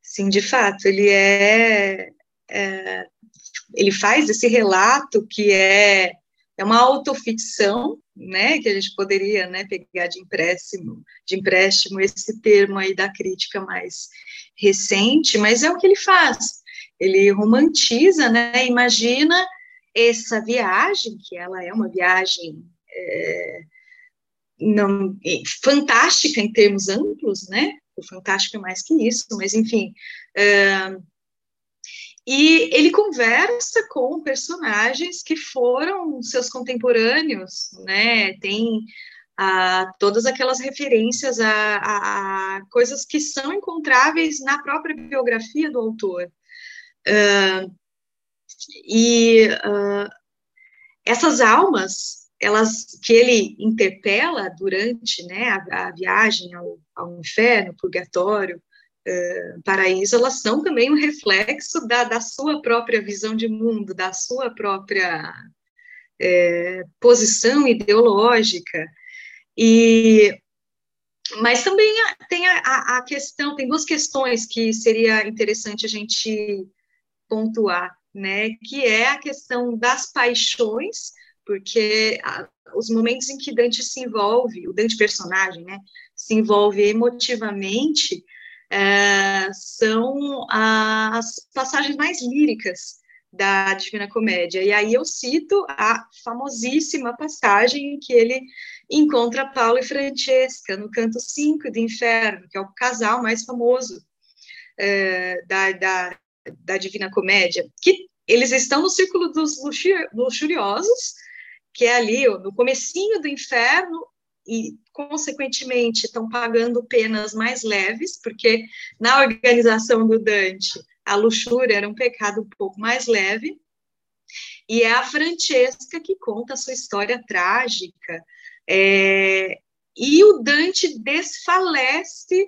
Sim, de fato, ele é, é ele faz esse relato que é, é uma autoficção, né, que a gente poderia, né, pegar de empréstimo, de empréstimo esse termo aí da crítica mais recente, mas é o que ele faz. Ele romantiza, né? Imagina essa viagem, que ela é uma viagem é, não, fantástica em termos amplos, né? O fantástico é mais que isso, mas enfim. É, e ele conversa com personagens que foram seus contemporâneos, né? Tem a, todas aquelas referências a, a, a coisas que são encontráveis na própria biografia do autor. Uh, e uh, essas almas, elas, que ele interpela durante, né, a, a viagem ao, ao inferno, purgatório, uh, paraíso, elas são também um reflexo da, da sua própria visão de mundo, da sua própria é, posição ideológica. E mas também tem a, a, a questão, tem duas questões que seria interessante a gente pontuar, né, que é a questão das paixões, porque a, os momentos em que Dante se envolve, o Dante personagem, né, se envolve emotivamente, é, são as passagens mais líricas da Divina Comédia, e aí eu cito a famosíssima passagem em que ele encontra Paulo e Francesca no canto cinco do Inferno, que é o casal mais famoso é, da, da, da Divina Comédia, que eles estão no círculo dos luxuriosos, que é ali ó, no comecinho do Inferno, e, consequentemente, estão pagando penas mais leves, porque na organização do Dante, a luxúria era um pecado um pouco mais leve, e é a Francesca que conta a sua história trágica, é, e o Dante desfalece,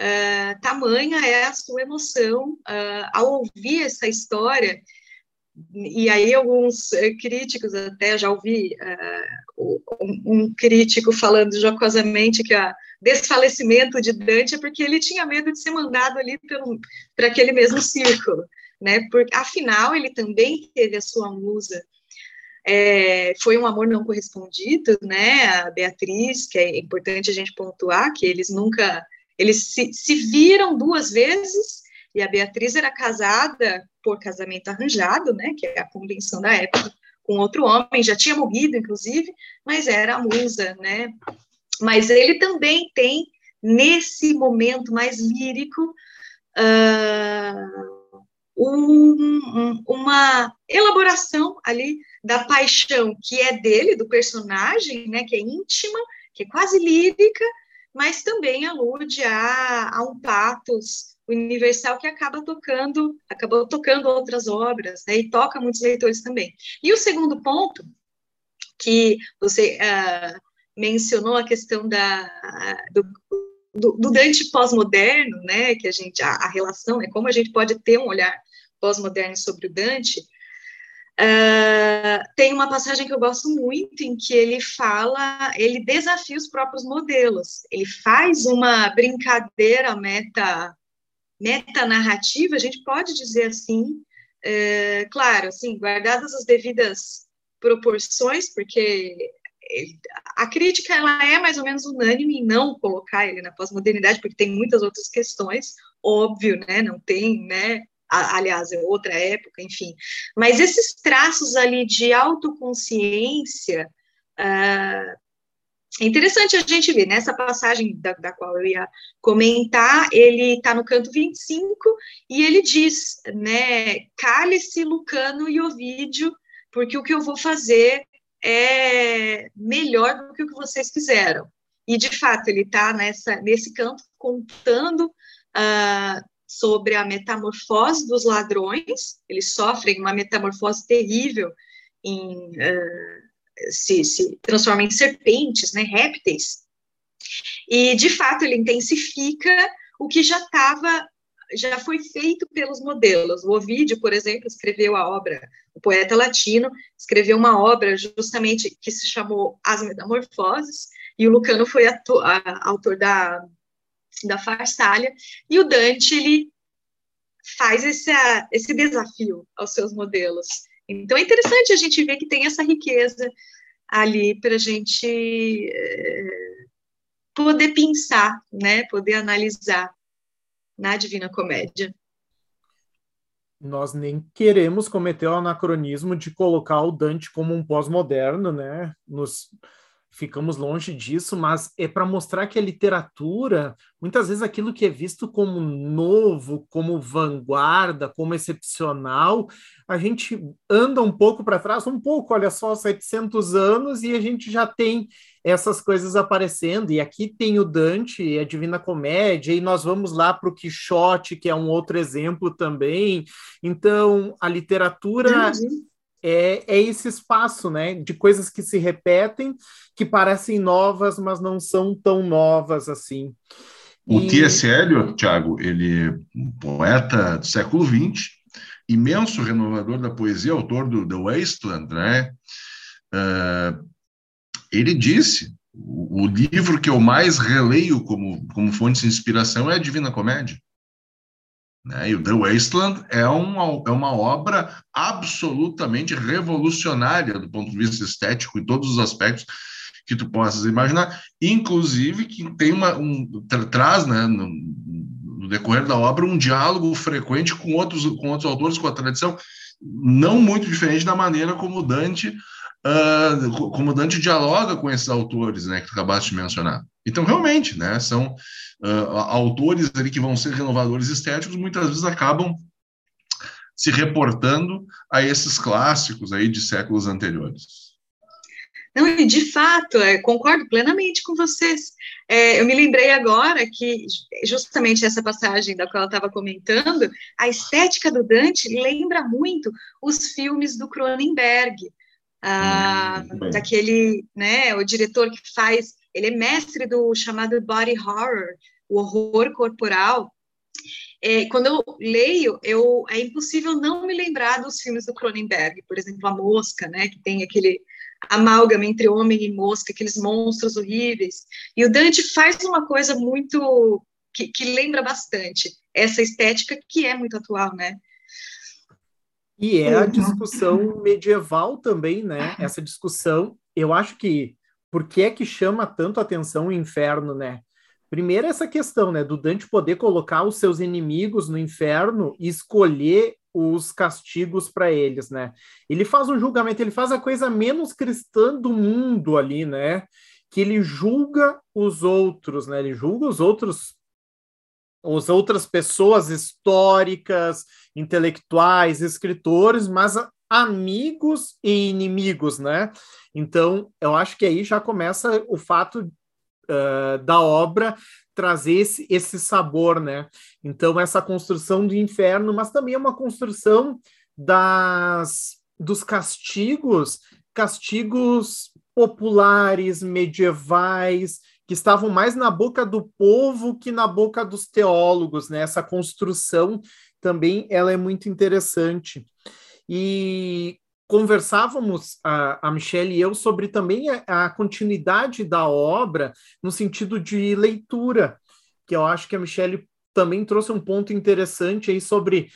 uh, tamanha é a sua emoção uh, ao ouvir essa história, e aí alguns uh, críticos, até já ouvi uh, um, um crítico falando jocosamente que o desfalecimento de Dante é porque ele tinha medo de ser mandado ali para aquele mesmo círculo, né? Porque, afinal, ele também teve a sua musa. É, foi um amor não correspondido, né, a Beatriz, que é importante a gente pontuar, que eles nunca, eles se, se viram duas vezes, e a Beatriz era casada por casamento arranjado, né, que é a convenção da época, com outro homem, já tinha morrido, inclusive, mas era a musa, né, mas ele também tem, nesse momento mais lírico, uh, Um, uma elaboração ali da paixão que é dele, do personagem, né, que é íntima, que é quase lírica, mas também alude a, a um pathos universal que acaba tocando, acabou tocando outras obras, né, e toca muitos leitores também. E o segundo ponto, que você uh, mencionou a questão da, do, do, do Dante pós-moderno, né, que a gente, a, a relação, né, como a gente pode ter um olhar pós-moderno sobre o Dante, uh, tem uma passagem que eu gosto muito, em que ele fala, ele desafia os próprios modelos, ele faz uma brincadeira meta, metanarrativa, a gente pode dizer assim, uh, claro, assim, guardadas as devidas proporções, porque a crítica ela é mais ou menos unânime em não colocar ele na pós-modernidade, porque tem muitas outras questões, óbvio, né, não tem, né, aliás, é outra época, enfim, mas esses traços ali de autoconsciência, uh, é interessante a gente ver, nessa passagem da, da qual eu ia comentar, ele está no canto vinte e cinco, e ele diz, né, cale-se Lucano e Ovídio, porque o que eu vou fazer é melhor do que o que vocês fizeram. E, de fato, ele está nesse canto contando uh, sobre a metamorfose dos ladrões. Eles sofrem uma metamorfose terrível, em, uh, se, se transformam em serpentes, né, répteis. E, de fato, ele intensifica o que já estava... já foi feito pelos modelos. O Ovídio, por exemplo, escreveu a obra, o poeta latino, escreveu uma obra justamente que se chamou As Metamorfoses, e o Lucano foi ato, a, a, autor da, da Farsália, e o Dante, ele faz esse, a, esse desafio aos seus modelos. Então é interessante a gente ver que tem essa riqueza ali para a gente eh, poder pensar, né, poder analisar na Divina Comédia. Nós nem queremos cometer o anacronismo de colocar o Dante como um pós-moderno, né? Nos ficamos longe disso, mas é para mostrar que a literatura, muitas vezes aquilo que é visto como novo, como vanguarda, como excepcional, a gente anda um pouco para trás, um pouco, olha só, setecentos anos, e a gente já tem essas coisas aparecendo, e aqui tem o Dante e a Divina Comédia, e nós vamos lá para o Quixote, que é um outro exemplo também. Então, a literatura... Uhum. É, é esse espaço, né, de coisas que se repetem, que parecem novas, mas não são tão novas assim. O e... T S. Eliot, Tiago, ele um poeta do século vinte, imenso renovador da poesia, autor do The Wasteland, né? Uh, ele disse, o, o livro que eu mais releio como, como fonte de inspiração é a Divina Comédia. Né? E o The Wasteland é uma, é uma obra absolutamente revolucionária do ponto de vista estético em todos os aspectos que tu possas imaginar, inclusive que tem uma, um, tra, traz, né, no, no decorrer da obra, um diálogo frequente com outros, com outros autores, com a tradição, não muito diferente da maneira como Dante, uh, como Dante dialoga com esses autores, né, que tu acabaste de mencionar. Então, realmente, né, são uh, autores ali que vão ser renovadores estéticos, muitas vezes acabam se reportando a esses clássicos aí de séculos anteriores. Não, e de fato, é, concordo plenamente com vocês. É, eu me lembrei agora que, justamente essa passagem da qual eu estava comentando, a estética do Dante lembra muito os filmes do Cronenberg, ah, daquele, né, o diretor que faz... Ele é mestre do chamado body horror, o horror corporal. É, quando eu leio, eu, é impossível não me lembrar dos filmes do Cronenberg, por exemplo, A Mosca, né, que tem aquele amálgama entre homem e mosca, aqueles monstros horríveis. E o Dante faz uma coisa muito... que, que lembra bastante essa estética, que é muito atual, né? E é a discussão medieval também, né? Essa discussão, eu acho que... Por que é que chama tanto a atenção o inferno, né? Primeiro essa questão, né, do Dante poder colocar os seus inimigos no inferno e escolher os castigos para eles, né? Ele faz um julgamento, ele faz a coisa menos cristã do mundo ali, né? Que ele julga os outros, né? Ele julga os outros, as outras pessoas históricas, intelectuais, escritores, mas... A, amigos e inimigos, né? Então, eu acho que aí já começa o fato uh, da obra trazer esse, esse sabor, né? Então, essa construção do inferno, mas também é uma construção das, dos castigos, castigos populares, medievais, que estavam mais na boca do povo que na boca dos teólogos, né? Essa construção também ela é muito interessante. E conversávamos, a, a Michele e eu, sobre também a, a continuidade da obra no sentido de leitura, que eu acho que a Michele também trouxe um ponto interessante aí sobre...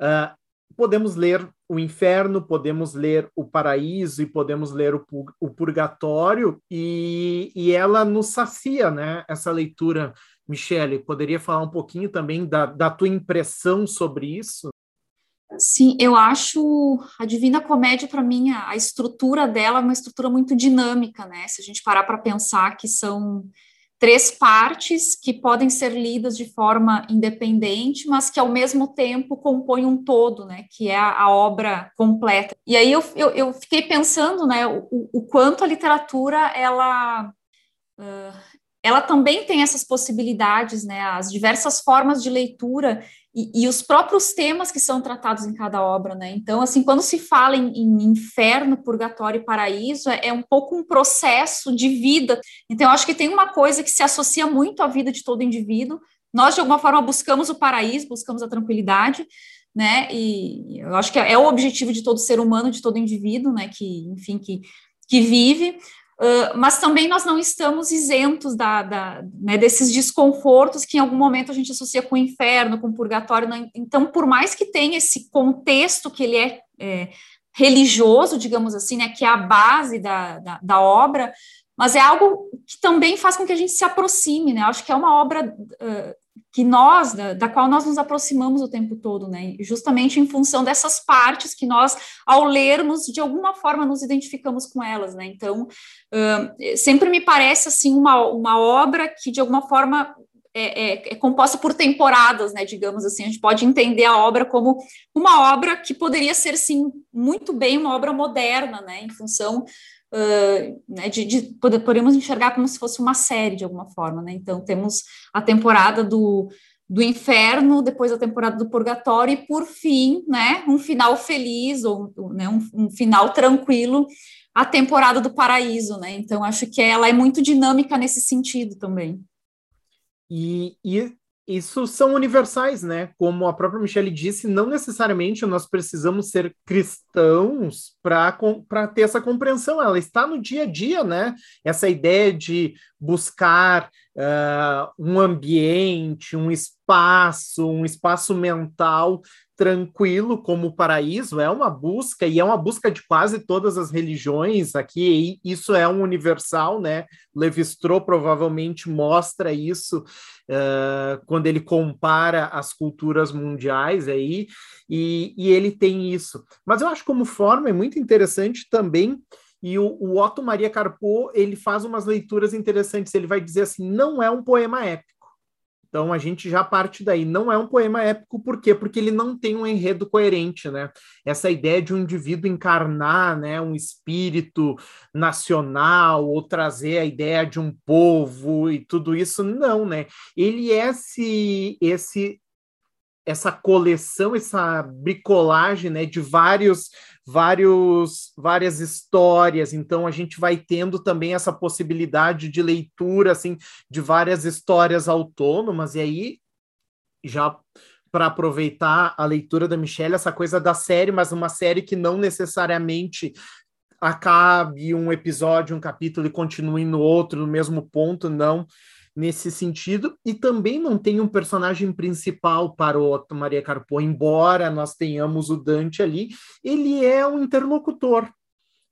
Uh, podemos ler o inferno, podemos ler o paraíso e podemos ler o, o purgatório, e, e ela nos sacia, né, essa leitura. Michele, poderia falar um pouquinho também da, da tua impressão sobre isso? Sim, eu acho a Divina Comédia, para mim, a estrutura dela é uma estrutura muito dinâmica, né? Se a gente parar para pensar que são três partes que podem ser lidas de forma independente, mas que ao mesmo tempo compõem um todo, né? Que é a, a obra completa. E aí eu, eu, eu fiquei pensando, né? O, o quanto a literatura ela, uh, ela também tem essas possibilidades, né? As diversas formas de leitura e, e os próprios temas que são tratados em cada obra, né? Então, assim, quando se fala em, em inferno, purgatório e paraíso, é, é um pouco um processo de vida. Então, eu acho que tem uma coisa que se associa muito à vida de todo indivíduo. Nós, de alguma forma, buscamos o paraíso, buscamos a tranquilidade, né? E eu acho que é o objetivo de todo ser humano, de todo indivíduo, né? Que, enfim, que, que vive... Uh, mas também nós não estamos isentos da, da, né, desses desconfortos que em algum momento a gente associa com o inferno, com o purgatório. Não, então, por mais que tenha esse contexto que ele é, é religioso, digamos assim, né, que é a base da, da, da obra, mas é algo que também faz com que a gente se aproxime, né? Acho que é uma obra uh, que nós, da, da qual nós nos aproximamos o tempo todo, né? Justamente em função dessas partes que nós, ao lermos, de alguma forma nos identificamos com elas, né? Então, uh, sempre me parece, assim, uma, uma obra que, de alguma forma, é, é, é composta por temporadas, né? Digamos assim, a gente pode entender a obra como uma obra que poderia ser, sim, muito bem uma obra moderna, né? Em função... Uh, né, de, de, podemos enxergar como se fosse uma série, de alguma forma, né? Então, temos a temporada do, do inferno, depois a temporada do purgatório e, por fim, né, um final feliz, ou, né, um, um final tranquilo, a temporada do paraíso, né? Então, acho que ela é muito dinâmica nesse sentido também. E... e... Isso são universais, né? Como a própria Michele disse, não necessariamente nós precisamos ser cristãos para ter essa compreensão. Ela está no dia a dia, né? Essa ideia de buscar uh, um ambiente, um espaço, um espaço mental tranquilo como o paraíso é uma busca, e é uma busca de quase todas as religiões aqui, e isso é um universal, né? Lévi-Strauss provavelmente mostra isso uh, quando ele compara as culturas mundiais aí, e, e ele tem isso. Mas eu acho como forma é muito interessante também, e o, o Otto Maria Carpeaux, ele faz umas leituras interessantes, ele vai dizer assim, não é um poema épico. Então, a gente já parte daí. Não é um poema épico, por quê? Porque ele não tem um enredo coerente, né? Essa ideia de um indivíduo encarnar, né, um espírito nacional, ou trazer a ideia de um povo e tudo isso, não, né? Ele é esse, esse, essa coleção, essa bricolagem, né, de vários... Vários, várias histórias, então a gente vai tendo também essa possibilidade de leitura, assim, de várias histórias autônomas, e aí, já para aproveitar a leitura da Michele, essa coisa da série, mas uma série que não necessariamente acabe um episódio, um capítulo e continue no outro, no mesmo ponto, não, nesse sentido, e também não tem um personagem principal para o Otto Maria Carpeaux, embora nós tenhamos o Dante ali, ele é um interlocutor.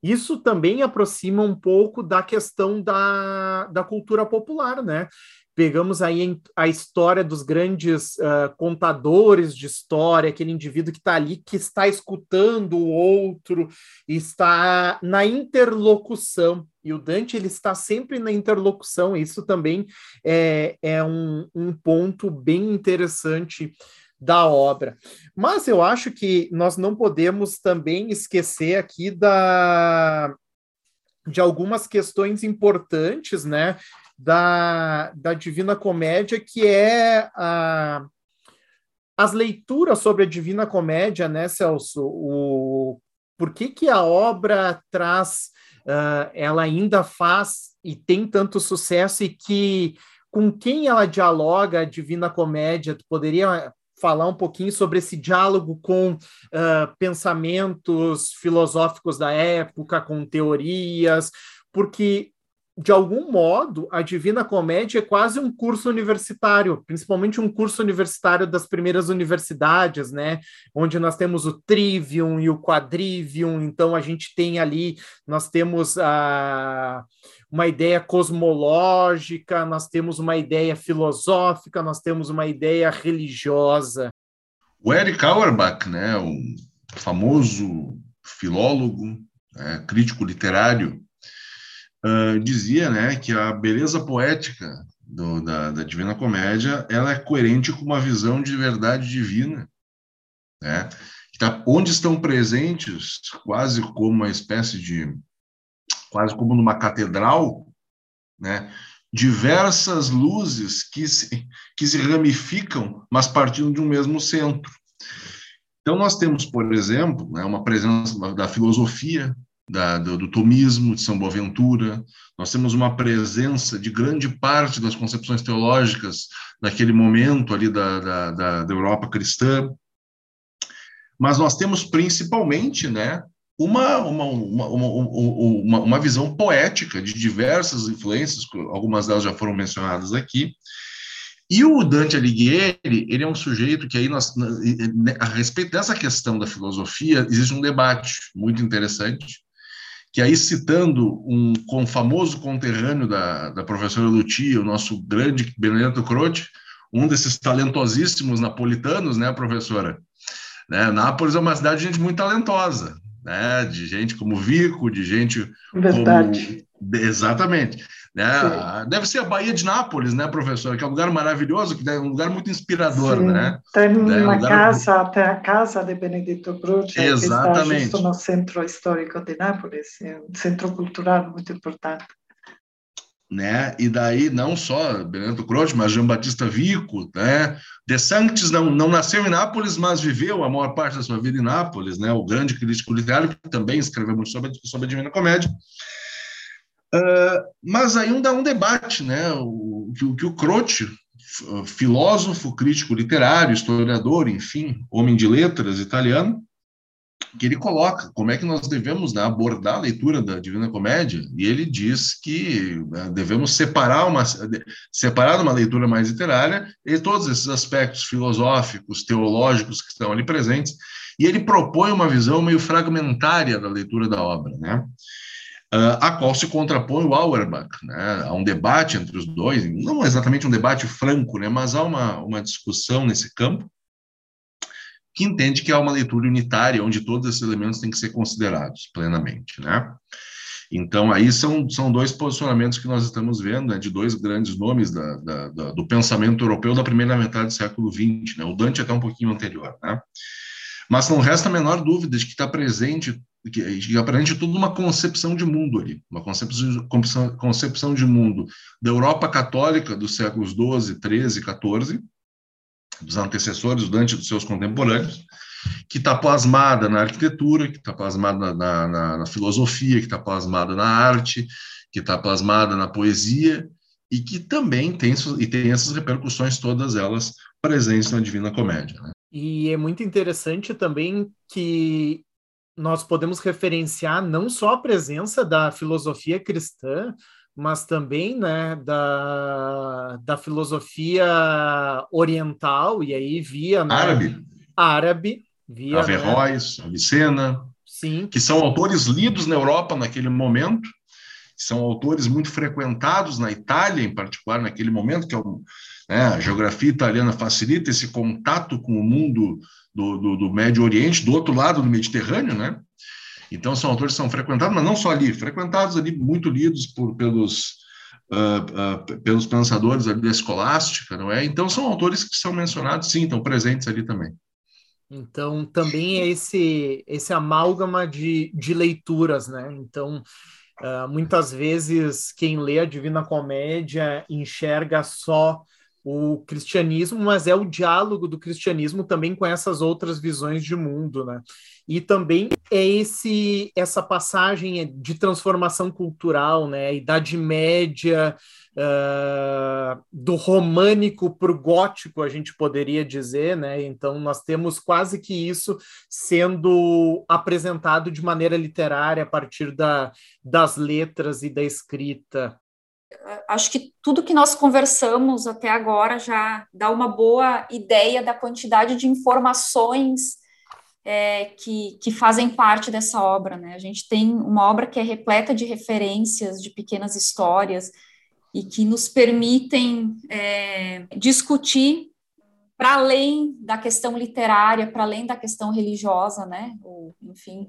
Isso também aproxima um pouco da questão da, da cultura popular, né? Pegamos aí a história dos grandes uh, contadores de história, aquele indivíduo que está ali, que está escutando o outro, está na interlocução. E o Dante ele está sempre na interlocução. Isso também é, é um, um ponto bem interessante da obra. Mas eu acho que nós não podemos também esquecer aqui da, de algumas questões importantes, né, da, da Divina Comédia, que é a, as leituras sobre a Divina Comédia, né, Celso? O, por que que a obra traz... uh, ela ainda faz e tem tanto sucesso, e que com quem ela dialoga a Divina Comédia? Tu poderia falar um pouquinho sobre esse diálogo com uh, pensamentos filosóficos da época, com teorias, porque, de algum modo, a Divina Comédia é quase um curso universitário, principalmente um curso universitário das primeiras universidades, né? Onde nós temos o trivium e o quadrivium, então a gente tem ali, nós temos a... uma ideia cosmológica, nós temos uma ideia filosófica, nós temos uma ideia religiosa. O Erich Auerbach, né, o famoso filólogo, né, crítico literário, uh, dizia, né, que a beleza poética do, da, da Divina Comédia, ela é coerente com uma visão de verdade divina, né, tá, onde estão presentes quase como uma espécie de quase como numa catedral, né, diversas luzes que se, que se ramificam, mas partindo de um mesmo centro. Então, nós temos, por exemplo, né, uma presença da filosofia, da, do, do tomismo de São Boaventura, nós temos uma presença de grande parte das concepções teológicas daquele momento ali da, da, da, da Europa cristã, mas nós temos principalmente, né, Uma, uma, uma, uma, uma visão poética de diversas influências, algumas delas já foram mencionadas aqui. E o Dante Alighieri, ele é um sujeito que aí nós, a respeito dessa questão da filosofia, existe um debate muito interessante, que aí citando um, um famoso conterrâneo da, da professora Lucia, o nosso grande Benedetto Croce, um desses talentosíssimos napolitanos, né, professora? Né, Nápoles é uma cidade de gente muito talentosa, né, de gente como Vico, de gente Verdade. como... Exatamente. Né? Deve ser a Baía de Nápoles, né, professor? Que é um lugar maravilhoso, que é um lugar muito inspirador, Sim. né? Tem né? uma um casa, lugar... até a casa de Benedetto Croce, Exatamente. que está justo no centro histórico de Nápoles, um centro cultural muito importante. Né? E daí, não só Benedetto Croce, mas Jean Battista Vico, né? De Sanctis não, não nasceu em Nápoles, mas viveu a maior parte da sua vida em Nápoles, né? O grande crítico literário, que também escreveu muito sobre, sobre a Divina Comédia. Uh, mas aí um, dá um debate, né? O que, que o Croce, filósofo, crítico literário, historiador, enfim, homem de letras italiano, que ele coloca como é que nós devemos, né, abordar a leitura da Divina Comédia, e ele diz que devemos separar uma, separar uma leitura mais literária e todos esses aspectos filosóficos, teológicos que estão ali presentes, e ele propõe uma visão meio fragmentária da leitura da obra, né, a qual se contrapõe o Auerbach, né, há um debate entre os dois, não exatamente um debate franco, né, mas há uma, uma discussão nesse campo, que entende que há uma leitura unitária, onde todos esses elementos têm que ser considerados plenamente, né? Então, aí são, são dois posicionamentos que nós estamos vendo, né, de dois grandes nomes da, da, da, do pensamento europeu da primeira metade do século vinte, né? O Dante até um pouquinho anterior, né? Mas não resta a menor dúvida de que está presente, que, que aparente toda uma concepção de mundo ali, uma concepção, concepção de mundo da Europa católica dos séculos doze, treze, quatorze, dos antecessores, Dante dos seus contemporâneos, que está plasmada na arquitetura, que está plasmada na, na, na filosofia, que está plasmada na arte, que está plasmada na poesia, e que também tem, e tem essas repercussões, todas elas presentes na Divina Comédia. Né? E é muito interessante também que nós podemos referenciar não só a presença da filosofia cristã, mas também, né, da, da filosofia oriental, e aí via... Né, árabe. Árabe. Via, Averroes, né, Avicena, Sim. que são autores lidos na Europa naquele momento, são autores muito frequentados na Itália, em particular, naquele momento, que é um, né, a geografia italiana facilita esse contato com o mundo do, do, do Médio Oriente, do outro lado do Mediterrâneo, né? Então, são autores que são frequentados, mas não só ali, frequentados ali, muito lidos por, pelos, uh, uh, pelos pensadores ali da escolástica, não é? Então, são autores que são mencionados, sim, estão presentes ali também. Então, também é esse, esse amálgama de, de leituras, né? Então, uh, muitas vezes, quem lê a Divina Comédia enxerga só o cristianismo, mas é o diálogo do cristianismo também com essas outras visões de mundo, né? E também é esse, essa passagem de transformação cultural, né? A Idade Média, uh, do românico para o gótico, a gente poderia dizer, né? Então nós temos quase que isso sendo apresentado de maneira literária a partir da, das letras e da escrita. Acho que tudo que nós conversamos até agora já dá uma boa ideia da quantidade de informações é, que, que fazem parte dessa obra, né? A gente tem uma obra que é repleta de referências, de pequenas histórias, e que nos permitem é, discutir para além da questão literária, para além da questão religiosa, né? Ou, enfim...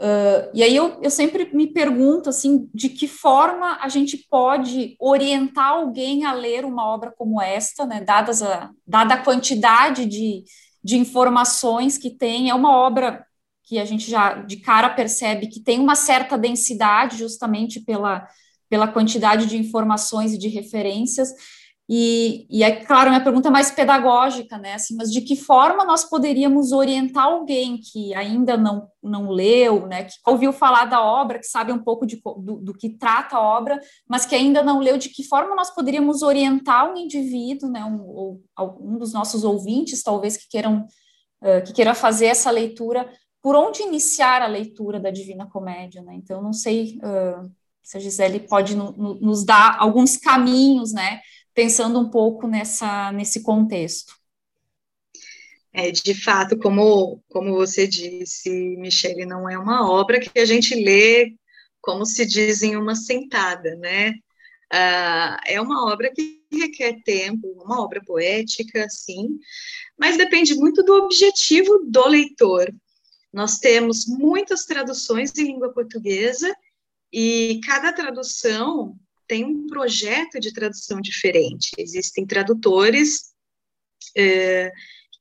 Uh, e aí eu, eu sempre me pergunto, assim, de que forma a gente pode orientar alguém a ler uma obra como esta, né, dadas a, dada a quantidade de, de informações que tem. É uma obra que a gente já de cara percebe que tem uma certa densidade justamente pela, pela quantidade de informações e de referências, e, e é claro, minha pergunta é mais pedagógica, né, assim, mas de que forma nós poderíamos orientar alguém que ainda não, não leu, né, que ouviu falar da obra, que sabe um pouco de, do, do que trata a obra, mas que ainda não leu, de que forma nós poderíamos orientar um indivíduo, né, um, ou algum dos nossos ouvintes, talvez, que queiram, uh, que queira fazer essa leitura, por onde iniciar a leitura da Divina Comédia, né, então não sei uh, se a Gisele pode no, no, nos dar alguns caminhos, né, pensando um pouco nessa, nesse contexto. É, de fato, como, como você disse, Michele, não é uma obra que a gente lê, como se diz, em uma sentada, né? Ah, é uma obra que requer tempo, uma obra poética, sim, mas depende muito do objetivo do leitor. Nós temos muitas traduções em língua portuguesa e cada tradução tem um projeto de tradução diferente. Existem tradutores eh,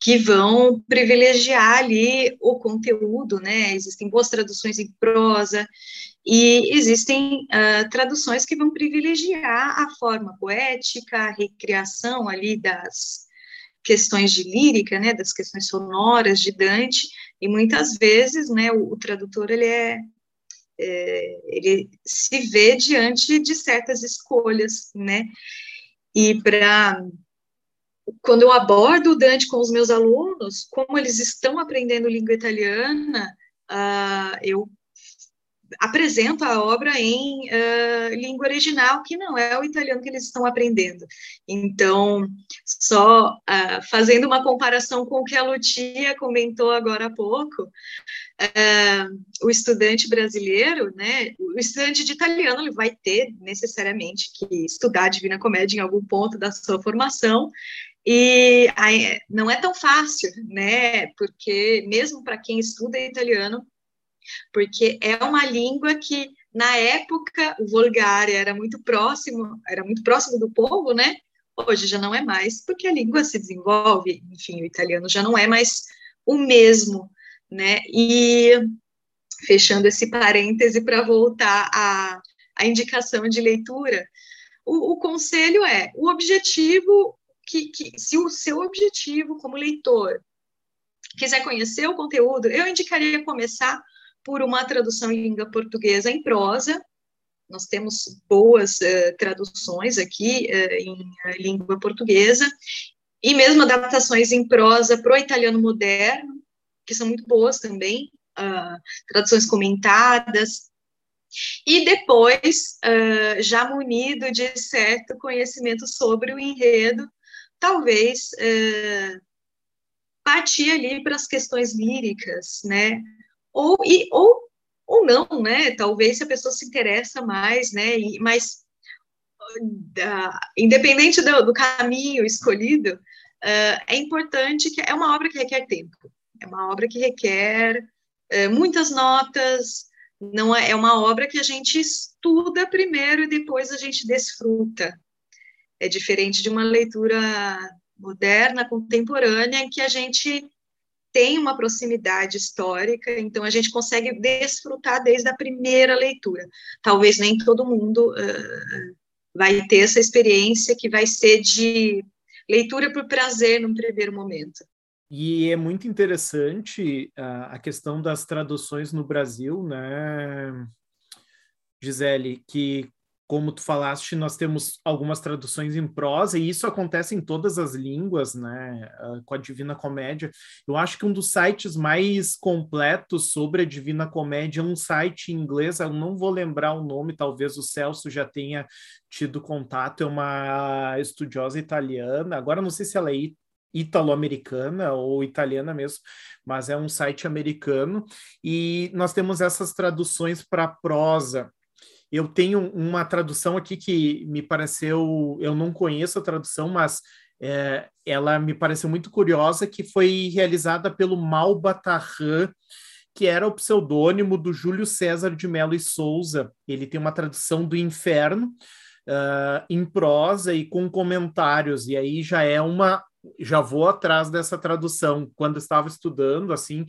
que vão privilegiar ali o conteúdo, né? Existem boas traduções em prosa, e existem uh, traduções que vão privilegiar a forma poética, a recriação ali das questões de lírica, né? Das questões sonoras de Dante, e muitas vezes, né, o, o tradutor, ele é... É, ele se vê diante de certas escolhas, né? E para quando eu abordo o Dante com os meus alunos, como eles estão aprendendo língua italiana, uh, eu apresento a obra em uh, língua original, que não é o italiano que eles estão aprendendo. Então, só uh, fazendo uma comparação com o que a Lucia comentou agora há pouco, uh, o estudante brasileiro, né, o estudante de italiano, ele vai ter necessariamente que estudar a Divina Comédia em algum ponto da sua formação, e aí, não é tão fácil, né, porque mesmo para quem estuda italiano, porque é uma língua que, na época, o vulgar era muito próximo, era muito próximo do povo, né? Hoje já não é mais, porque a língua se desenvolve, enfim, o italiano já não é mais o mesmo, né? E, fechando esse parêntese para voltar à, à indicação de leitura, o, o conselho é, o objetivo, que, que, se o seu objetivo como leitor quiser conhecer o conteúdo, eu indicaria começar por uma tradução em língua portuguesa em prosa. Nós temos boas uh, traduções aqui uh, em uh, língua portuguesa, e mesmo adaptações em prosa para o italiano moderno, que são muito boas também, uh, traduções comentadas, e depois, uh, já munido de certo conhecimento sobre o enredo, talvez uh, partir ali para as questões líricas, né? Ou, e, ou, ou não, né? Talvez se a pessoa se interessa mais, né? E, mas, uh, independente do, do caminho escolhido, uh, é importante que... É uma obra que requer tempo. É uma obra que requer uh, muitas notas. Não é, é uma obra que a gente estuda primeiro e depois a gente desfruta. É diferente de uma leitura moderna, contemporânea, em que a gente... tem uma proximidade histórica, então a gente consegue desfrutar desde a primeira leitura. Talvez nem todo mundo uh, vai ter essa experiência que vai ser de leitura por prazer num primeiro momento. E é muito interessante a, a questão das traduções no Brasil, né, Gisele, que, como tu falaste, nós temos algumas traduções em prosa, e isso acontece em todas as línguas, né, com a Divina Comédia. Eu acho que um dos sites mais completos sobre a Divina Comédia é um site em inglês, eu não vou lembrar o nome, talvez o Celso já tenha tido contato, é uma estudiosa italiana, agora não sei se ela é italiana, italo-americana ou italiana mesmo, mas é um site americano, e nós temos essas traduções para prosa. Eu tenho uma tradução aqui que me pareceu, eu não conheço a tradução, mas é, ela me pareceu muito curiosa, que foi realizada pelo Malbatarran, que era o pseudônimo do Júlio César de Mello e Souza. Ele tem uma tradução do Inferno, uh, em prosa e com comentários, e aí já é uma... Já vou atrás dessa tradução. Quando eu estava estudando assim,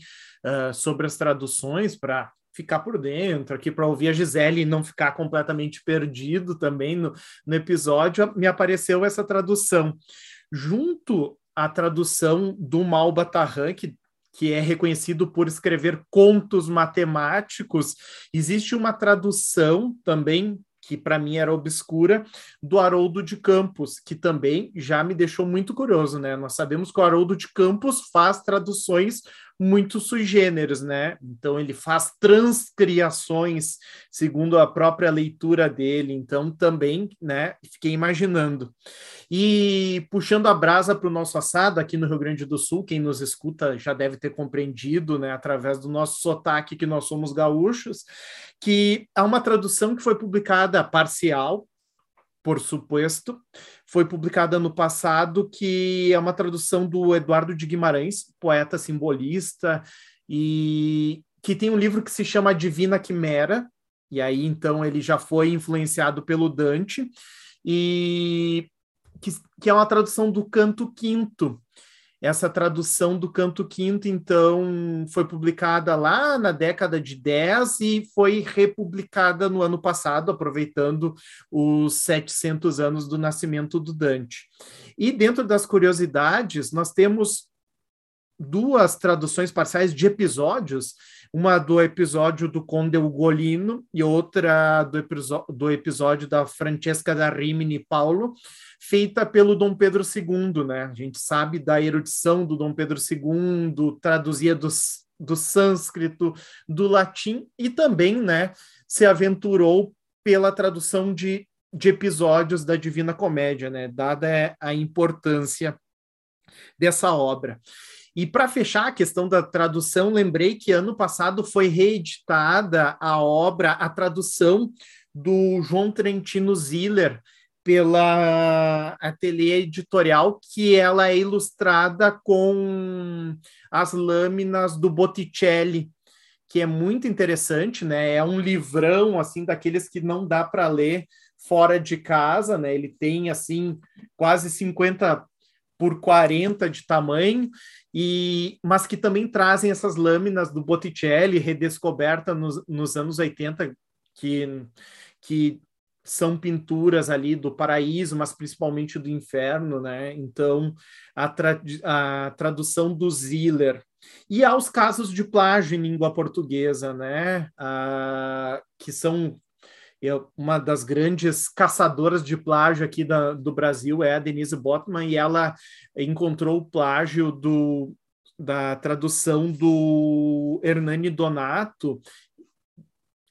uh, sobre as traduções, para ficar por dentro, aqui para ouvir a Gisele e não ficar completamente perdido também no, no episódio, me apareceu essa tradução. Junto à tradução do Malbatarran, que, que é reconhecido por escrever contos matemáticos, existe uma tradução também, que para mim era obscura, do Haroldo de Campos, que também já me deixou muito curioso, né? Nós sabemos que o Haroldo de Campos faz traduções muito sui generis, né? Então ele faz transcriações segundo a própria leitura dele, então também, né, fiquei imaginando. E puxando a brasa para o nosso assado aqui no Rio Grande do Sul, quem nos escuta já deve ter compreendido, né, através do nosso sotaque que nós somos gaúchos, que há uma tradução que foi publicada parcial, por suposto, foi publicada no passado, que é uma tradução do Eduardo de Guimarães, poeta simbolista, e que tem um livro que se chama Divina Quimera, e aí então ele já foi influenciado pelo Dante, e que, que é uma tradução do Canto Quinto. Essa tradução do Canto Quinto, então, foi publicada lá na década de dez e foi republicada no ano passado, aproveitando os setecentos anos do nascimento do Dante. E dentro das curiosidades, nós temos duas traduções parciais de episódios, uma do episódio do Conde Ugolino e outra do, do episódio da Francesca da Rimini Paulo, feita pelo Dom Pedro segundo, né? A gente sabe da erudição do Dom Pedro segundo, traduzia dos, do sânscrito, do latim, e também, né, se aventurou pela tradução de, de episódios da Divina Comédia, né? Dada a importância dessa obra. E para fechar a questão da tradução, lembrei que ano passado foi reeditada a obra, a tradução do João Trentino Ziller pela Ateliê Editorial, que ela é ilustrada com as lâminas do Botticelli, que é muito interessante, né? É um livrão assim daqueles que não dá para ler fora de casa, né? Ele tem assim quase cinquenta por quarenta de tamanho, e, mas que também trazem essas lâminas do Botticelli, redescoberta nos, nos anos oitenta, que, que são pinturas ali do paraíso, mas principalmente do inferno, né? Então, a, tra, a tradução do Ziller. E há os casos de plágio em língua portuguesa, né? Ah, que são... Eu, uma das grandes caçadoras de plágio aqui da, do Brasil é a Denise Bottman, e ela encontrou o plágio do, da tradução do Hernani Donato.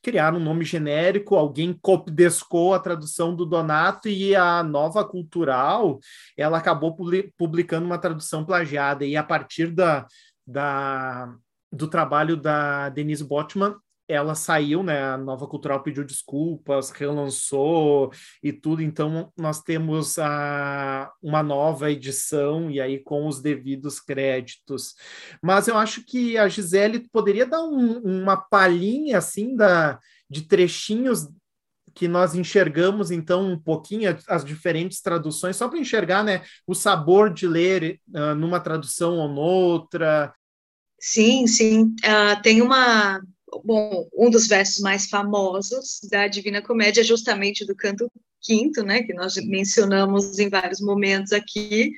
Criaram um nome genérico, alguém copdescou a tradução do Donato, e a Nova Cultural ela acabou publicando uma tradução plagiada, e a partir da, da, do trabalho da Denise Bottman, ela saiu, né? A Nova Cultural pediu desculpas, relançou e tudo, então nós temos a, uma nova edição, e aí com os devidos créditos. Mas eu acho que a Gisele poderia dar um, uma palhinha, assim, da, de trechinhos que nós enxergamos, então, um pouquinho as diferentes traduções, só para enxergar, né, o sabor de ler uh, numa tradução ou noutra. Sim, sim. Uh, tem uma... Bom, um dos versos mais famosos da Divina Comédia é justamente do Canto quinto, né, que nós mencionamos em vários momentos aqui,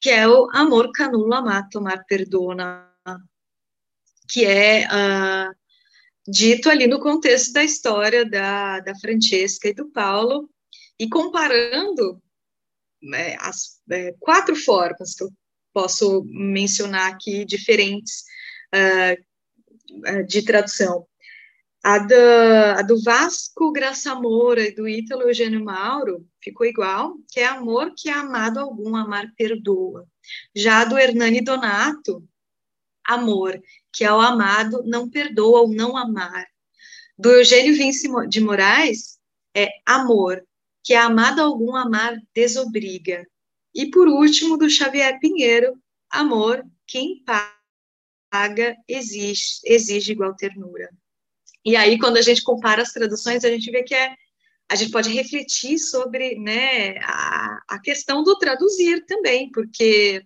que é o Amor canulo amato mar perdona, que é ah, dito ali no contexto da história da, da Francesca e do Paulo, e comparando é, as é, quatro formas que eu posso mencionar aqui, diferentes uh, de tradução. A do, a do Vasco Graça Moura e do Ítalo Eugênio Mauro ficou igual, que é amor que é amado algum, amar perdoa. Já a do Hernani Donato, amor, que é o amado não perdoa ou não amar. Do Eugênio Vinci de Moraes, é amor, que é amado algum, amar desobriga. E, por último, do Xavier Pinheiro, amor, quem paga exige, exige igual ternura. E aí, quando a gente compara as traduções, a gente vê que é, a gente pode refletir sobre, né, a, a questão do traduzir também, porque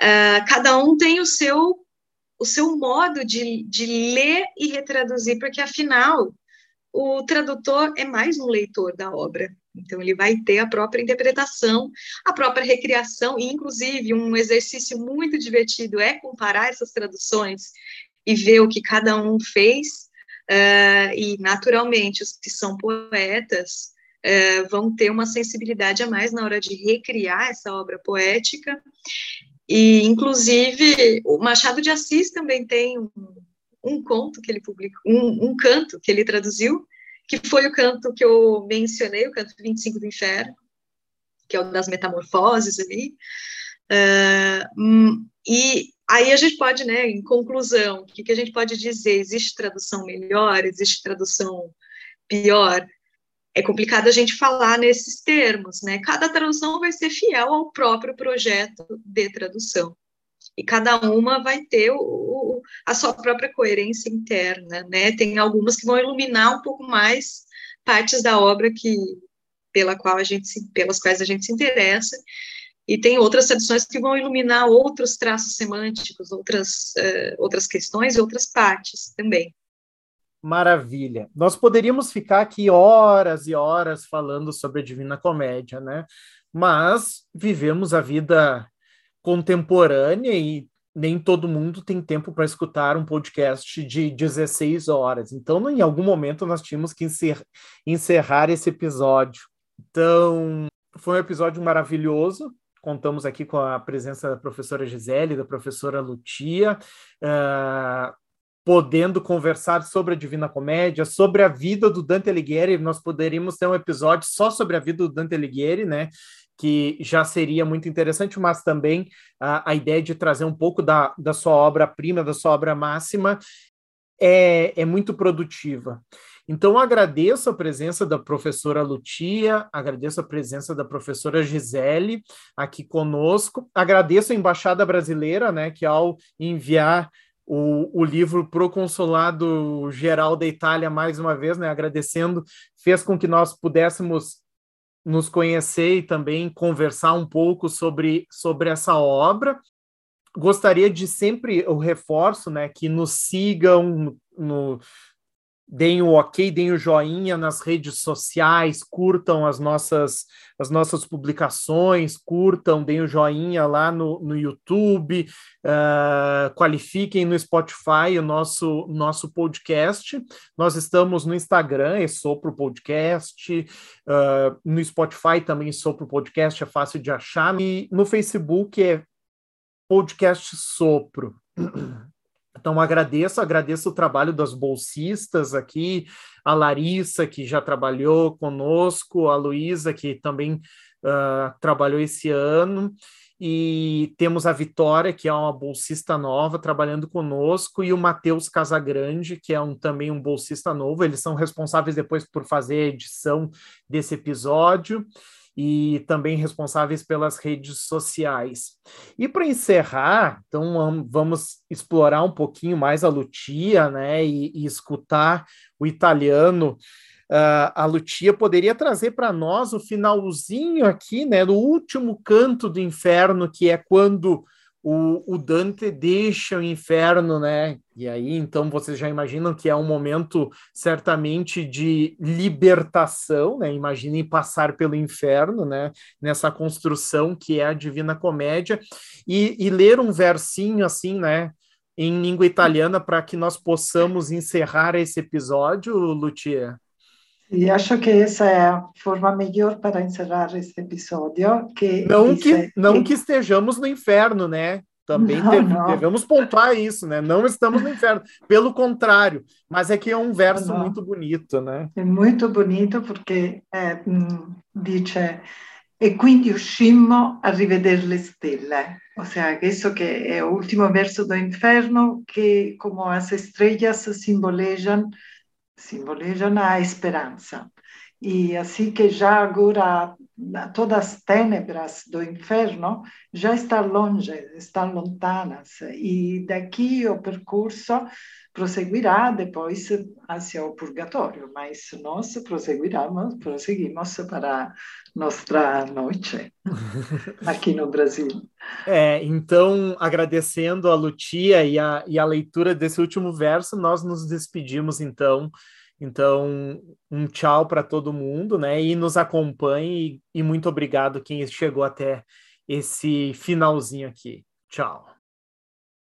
uh, cada um tem o seu, o seu modo de, de ler e retraduzir, porque, afinal, o tradutor é mais um leitor da obra. Então, ele vai ter a própria interpretação, a própria recriação, e, inclusive, um exercício muito divertido é comparar essas traduções e ver o que cada um fez, uh, e, naturalmente, os que são poetas uh, vão ter uma sensibilidade a mais na hora de recriar essa obra poética, e, inclusive, o Machado de Assis também tem um, um conto que ele publicou, um, um canto que ele traduziu, que foi o canto que eu mencionei, o canto vinte e cinco do Inferno, que é o das metamorfoses ali, uh, e aí a gente pode, né, em conclusão, o que, que a gente pode dizer? Existe tradução melhor, existe tradução pior? É complicado a gente falar nesses termos, né, cada tradução vai ser fiel ao próprio projeto de tradução, e cada uma vai ter o, a sua própria coerência interna, né? Tem algumas que vão iluminar um pouco mais partes da obra que, pela qual a gente se, pelas quais a gente se interessa, e tem outras traduções que vão iluminar outros traços semânticos, outras, uh, outras questões e outras partes também. Maravilha. Nós poderíamos ficar aqui horas e horas falando sobre a Divina Comédia, né? Mas vivemos a vida contemporânea e nem todo mundo tem tempo para escutar um podcast de dezesseis horas. Então, em algum momento, nós tínhamos que encerrar esse episódio. Então, foi um episódio maravilhoso. Contamos aqui com a presença da professora Gisele, da professora Lucia, uh, podendo conversar sobre a Divina Comédia, sobre a vida do Dante Alighieri. Nós poderíamos ter um episódio só sobre a vida do Dante Alighieri, né? Que já seria muito interessante, mas também a, a ideia de trazer um pouco da, da sua obra-prima, da sua obra máxima, é, é muito produtiva. Então, agradeço a presença da professora Lucia, agradeço a presença da professora Gisele aqui conosco, agradeço a Embaixada Brasileira, né, que ao enviar O, o livro para o Consulado Geral da Itália, mais uma vez, né, agradecendo, fez com que nós pudéssemos nos conhecer e também conversar um pouco sobre, sobre essa obra. Gostaria de sempre, eu reforço, né, que nos sigam, no, deem o ok, deem o joinha nas redes sociais, curtam as nossas, as nossas publicações, curtam, deem o joinha lá no, no YouTube, uh, qualifiquem no Spotify o nosso, nosso podcast. Nós estamos no Instagram, é Sopro Podcast, uh, no Spotify também Sopro Podcast, é fácil de achar, e no Facebook é Podcast Sopro. Então, agradeço, agradeço o trabalho das bolsistas aqui, a Larissa, que já trabalhou conosco, a Luísa, que também uh, trabalhou esse ano, e temos a Vitória, que é uma bolsista nova, trabalhando conosco, e o Matheus Casagrande, que é um, também um bolsista novo. Eles são responsáveis depois por fazer a edição desse episódio, e também responsáveis pelas redes sociais. E para encerrar, então vamos explorar um pouquinho mais a Lucia, né, e, e escutar o italiano. Uh, a Lucia poderia trazer para nós o finalzinho aqui, né, do último canto do inferno, que é quando o, o Dante deixa o inferno, né? E aí, então, vocês já imaginam que é um momento, certamente, de libertação, né? Imaginem passar pelo inferno, né? Nessa construção que é a Divina Comédia. E, e ler um versinho, assim, né? Em língua italiana, para que nós possamos encerrar esse episódio, Lucia. E acho que essa é a forma melhor para encerrar esse episódio. Que não, que, não que... que estejamos no inferno, né? Também não, deve, não. devemos pontuar isso, né? Não estamos no inferno, pelo contrário. Mas é que é um verso não. muito bonito, né? É muito bonito porque é, diz... E quindi uscimmo a rivedere le stelle. O sea, questo che è l'ultimo verso do inferno, che come as estrelas simbolejam, simbolejam a esperança. E assim que já agora todas as tênebras do inferno já estão longe, estão lontanas. E daqui o percurso prosseguirá depois hacia o purgatório, mas nós prosseguiremos, prosseguimos para nossa noite aqui no Brasil. É, então, agradecendo a Lucia e a, e a leitura desse último verso, nós nos despedimos, então. Então, um tchau para todo mundo, né? E nos acompanhe e muito obrigado quem chegou até esse finalzinho aqui. Tchau.